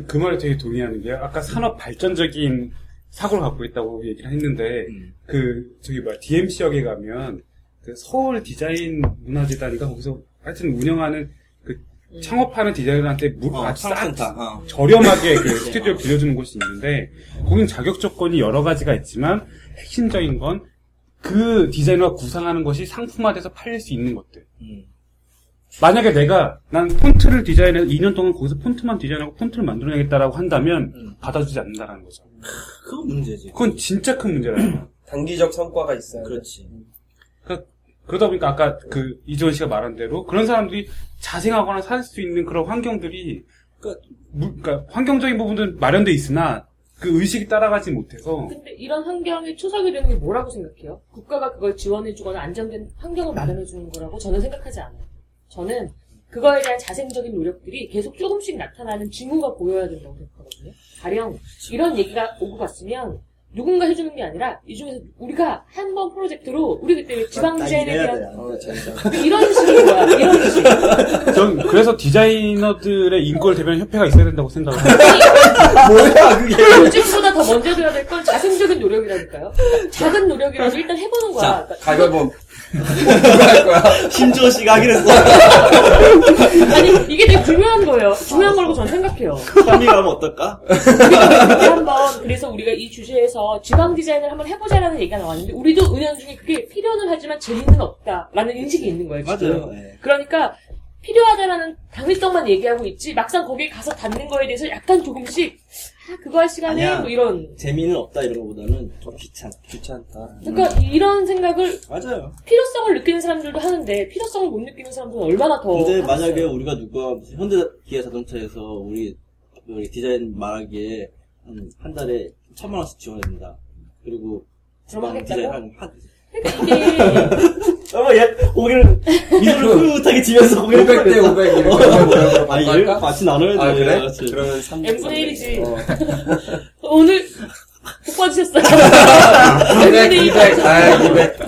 그 말에 되게 동의하는 게 아까 산업 발전적인 사고를 갖고 있다고 얘기를 했는데 DMC역에 가면 그 서울 디자인 문화재단이가 거기서 하여튼 운영하는 그 창업하는 디자이너한테 아주 싹 저렴하게 그 스튜디오 빌려주는 곳이 있는데 거기는 자격 조건이 여러 가지가 있지만 핵심적인 건 그 디자이너가 구상하는 것이 상품화돼서 팔릴 수 있는 것들. 만약에 난 폰트를 디자인해서 2년 동안 거기서 폰트만 디자인하고 폰트를 만들어내겠다라고 한다면 받아주지 않는다라는 거죠. 그건 문제지. 그건 진짜 큰 문제라니까. 단기적 성과가 있어야 돼. 그렇지. 그러다 보니까 아까 그 이지원 씨가 말한 대로 그런 사람들이 자생하거나 살 수 있는 그런 환경들이 그러니까 환경적인 부분들은 마련돼 있으나 그 의식이 따라가지 못해서. 근데 이런 환경이 초석이 되는 게 뭐라고 생각해요? 국가가 그걸 지원해주거나 안정된 환경을 마련해주는 거라고 저는 생각하지 않아요. 저는 그거에 대한 자생적인 노력들이 계속 조금씩 나타나는 징후가 보여야 된다고 생각하거든요. 가령 이런 얘기가 오고 갔으면 누군가 해주는 게 아니라 이 중에서 우리가 한 번 프로젝트로 우리 그때 지방디자인에 대한 이런 식인 거야. 이런 식. 전 그래서 디자이너들의 인권 대변 협회가 있어야 된다고 생각을 해요. 뭐야 그게. 조직보다 더 먼저 돼야 될 건 자생적인 노력이라니까요. 그러니까 작은 노력이라도 일단 해보는 거야. 자, 가벼운. 누가 할 거야? 심주호 씨가 하긴 했어. 아니, 이게 되게 중요한 거예요. 중요한 거라고 저는 생각해요. 선미가 하면 어떨까? 한번, 그래서 우리가 이 주제에서 지방 디자인을 한번 해보자라는 얘기가 나왔는데, 우리도 은연중에 그게 필요는 하지만 재미는 없다라는 인식이 있는 거예요, 지금. 맞아요. 네. 그러니까, 필요하다라는 당위성만 얘기하고 있지, 막상 거기에 가서 닿는 거에 대해서 약간 조금씩, 그거 할 시간에 아니야, 뭐 이런 재미는 없다 이런 거보다는 좀 귀찮다. 그러니까 이런 생각을 맞아요. 필요성을 느끼는 사람들도 하는데 필요성을 못 느끼는 사람들은 얼마나 더. 근데 만약에 우리가 누가 현대 기아 자동차에서 우리 디자인 말하기에 한 달에 1,000만 원씩 지원해준다. 그리고 디자인 한 그러니까 이게. 아마 얘 고개를 미소를 끄지 못하게 지면서 고개를 500대 500. 아니 얘를 같이 나눠야 돼. 아, 그래? 그러면 3분의 1이지. 오늘 못 봐주셨어요. 200.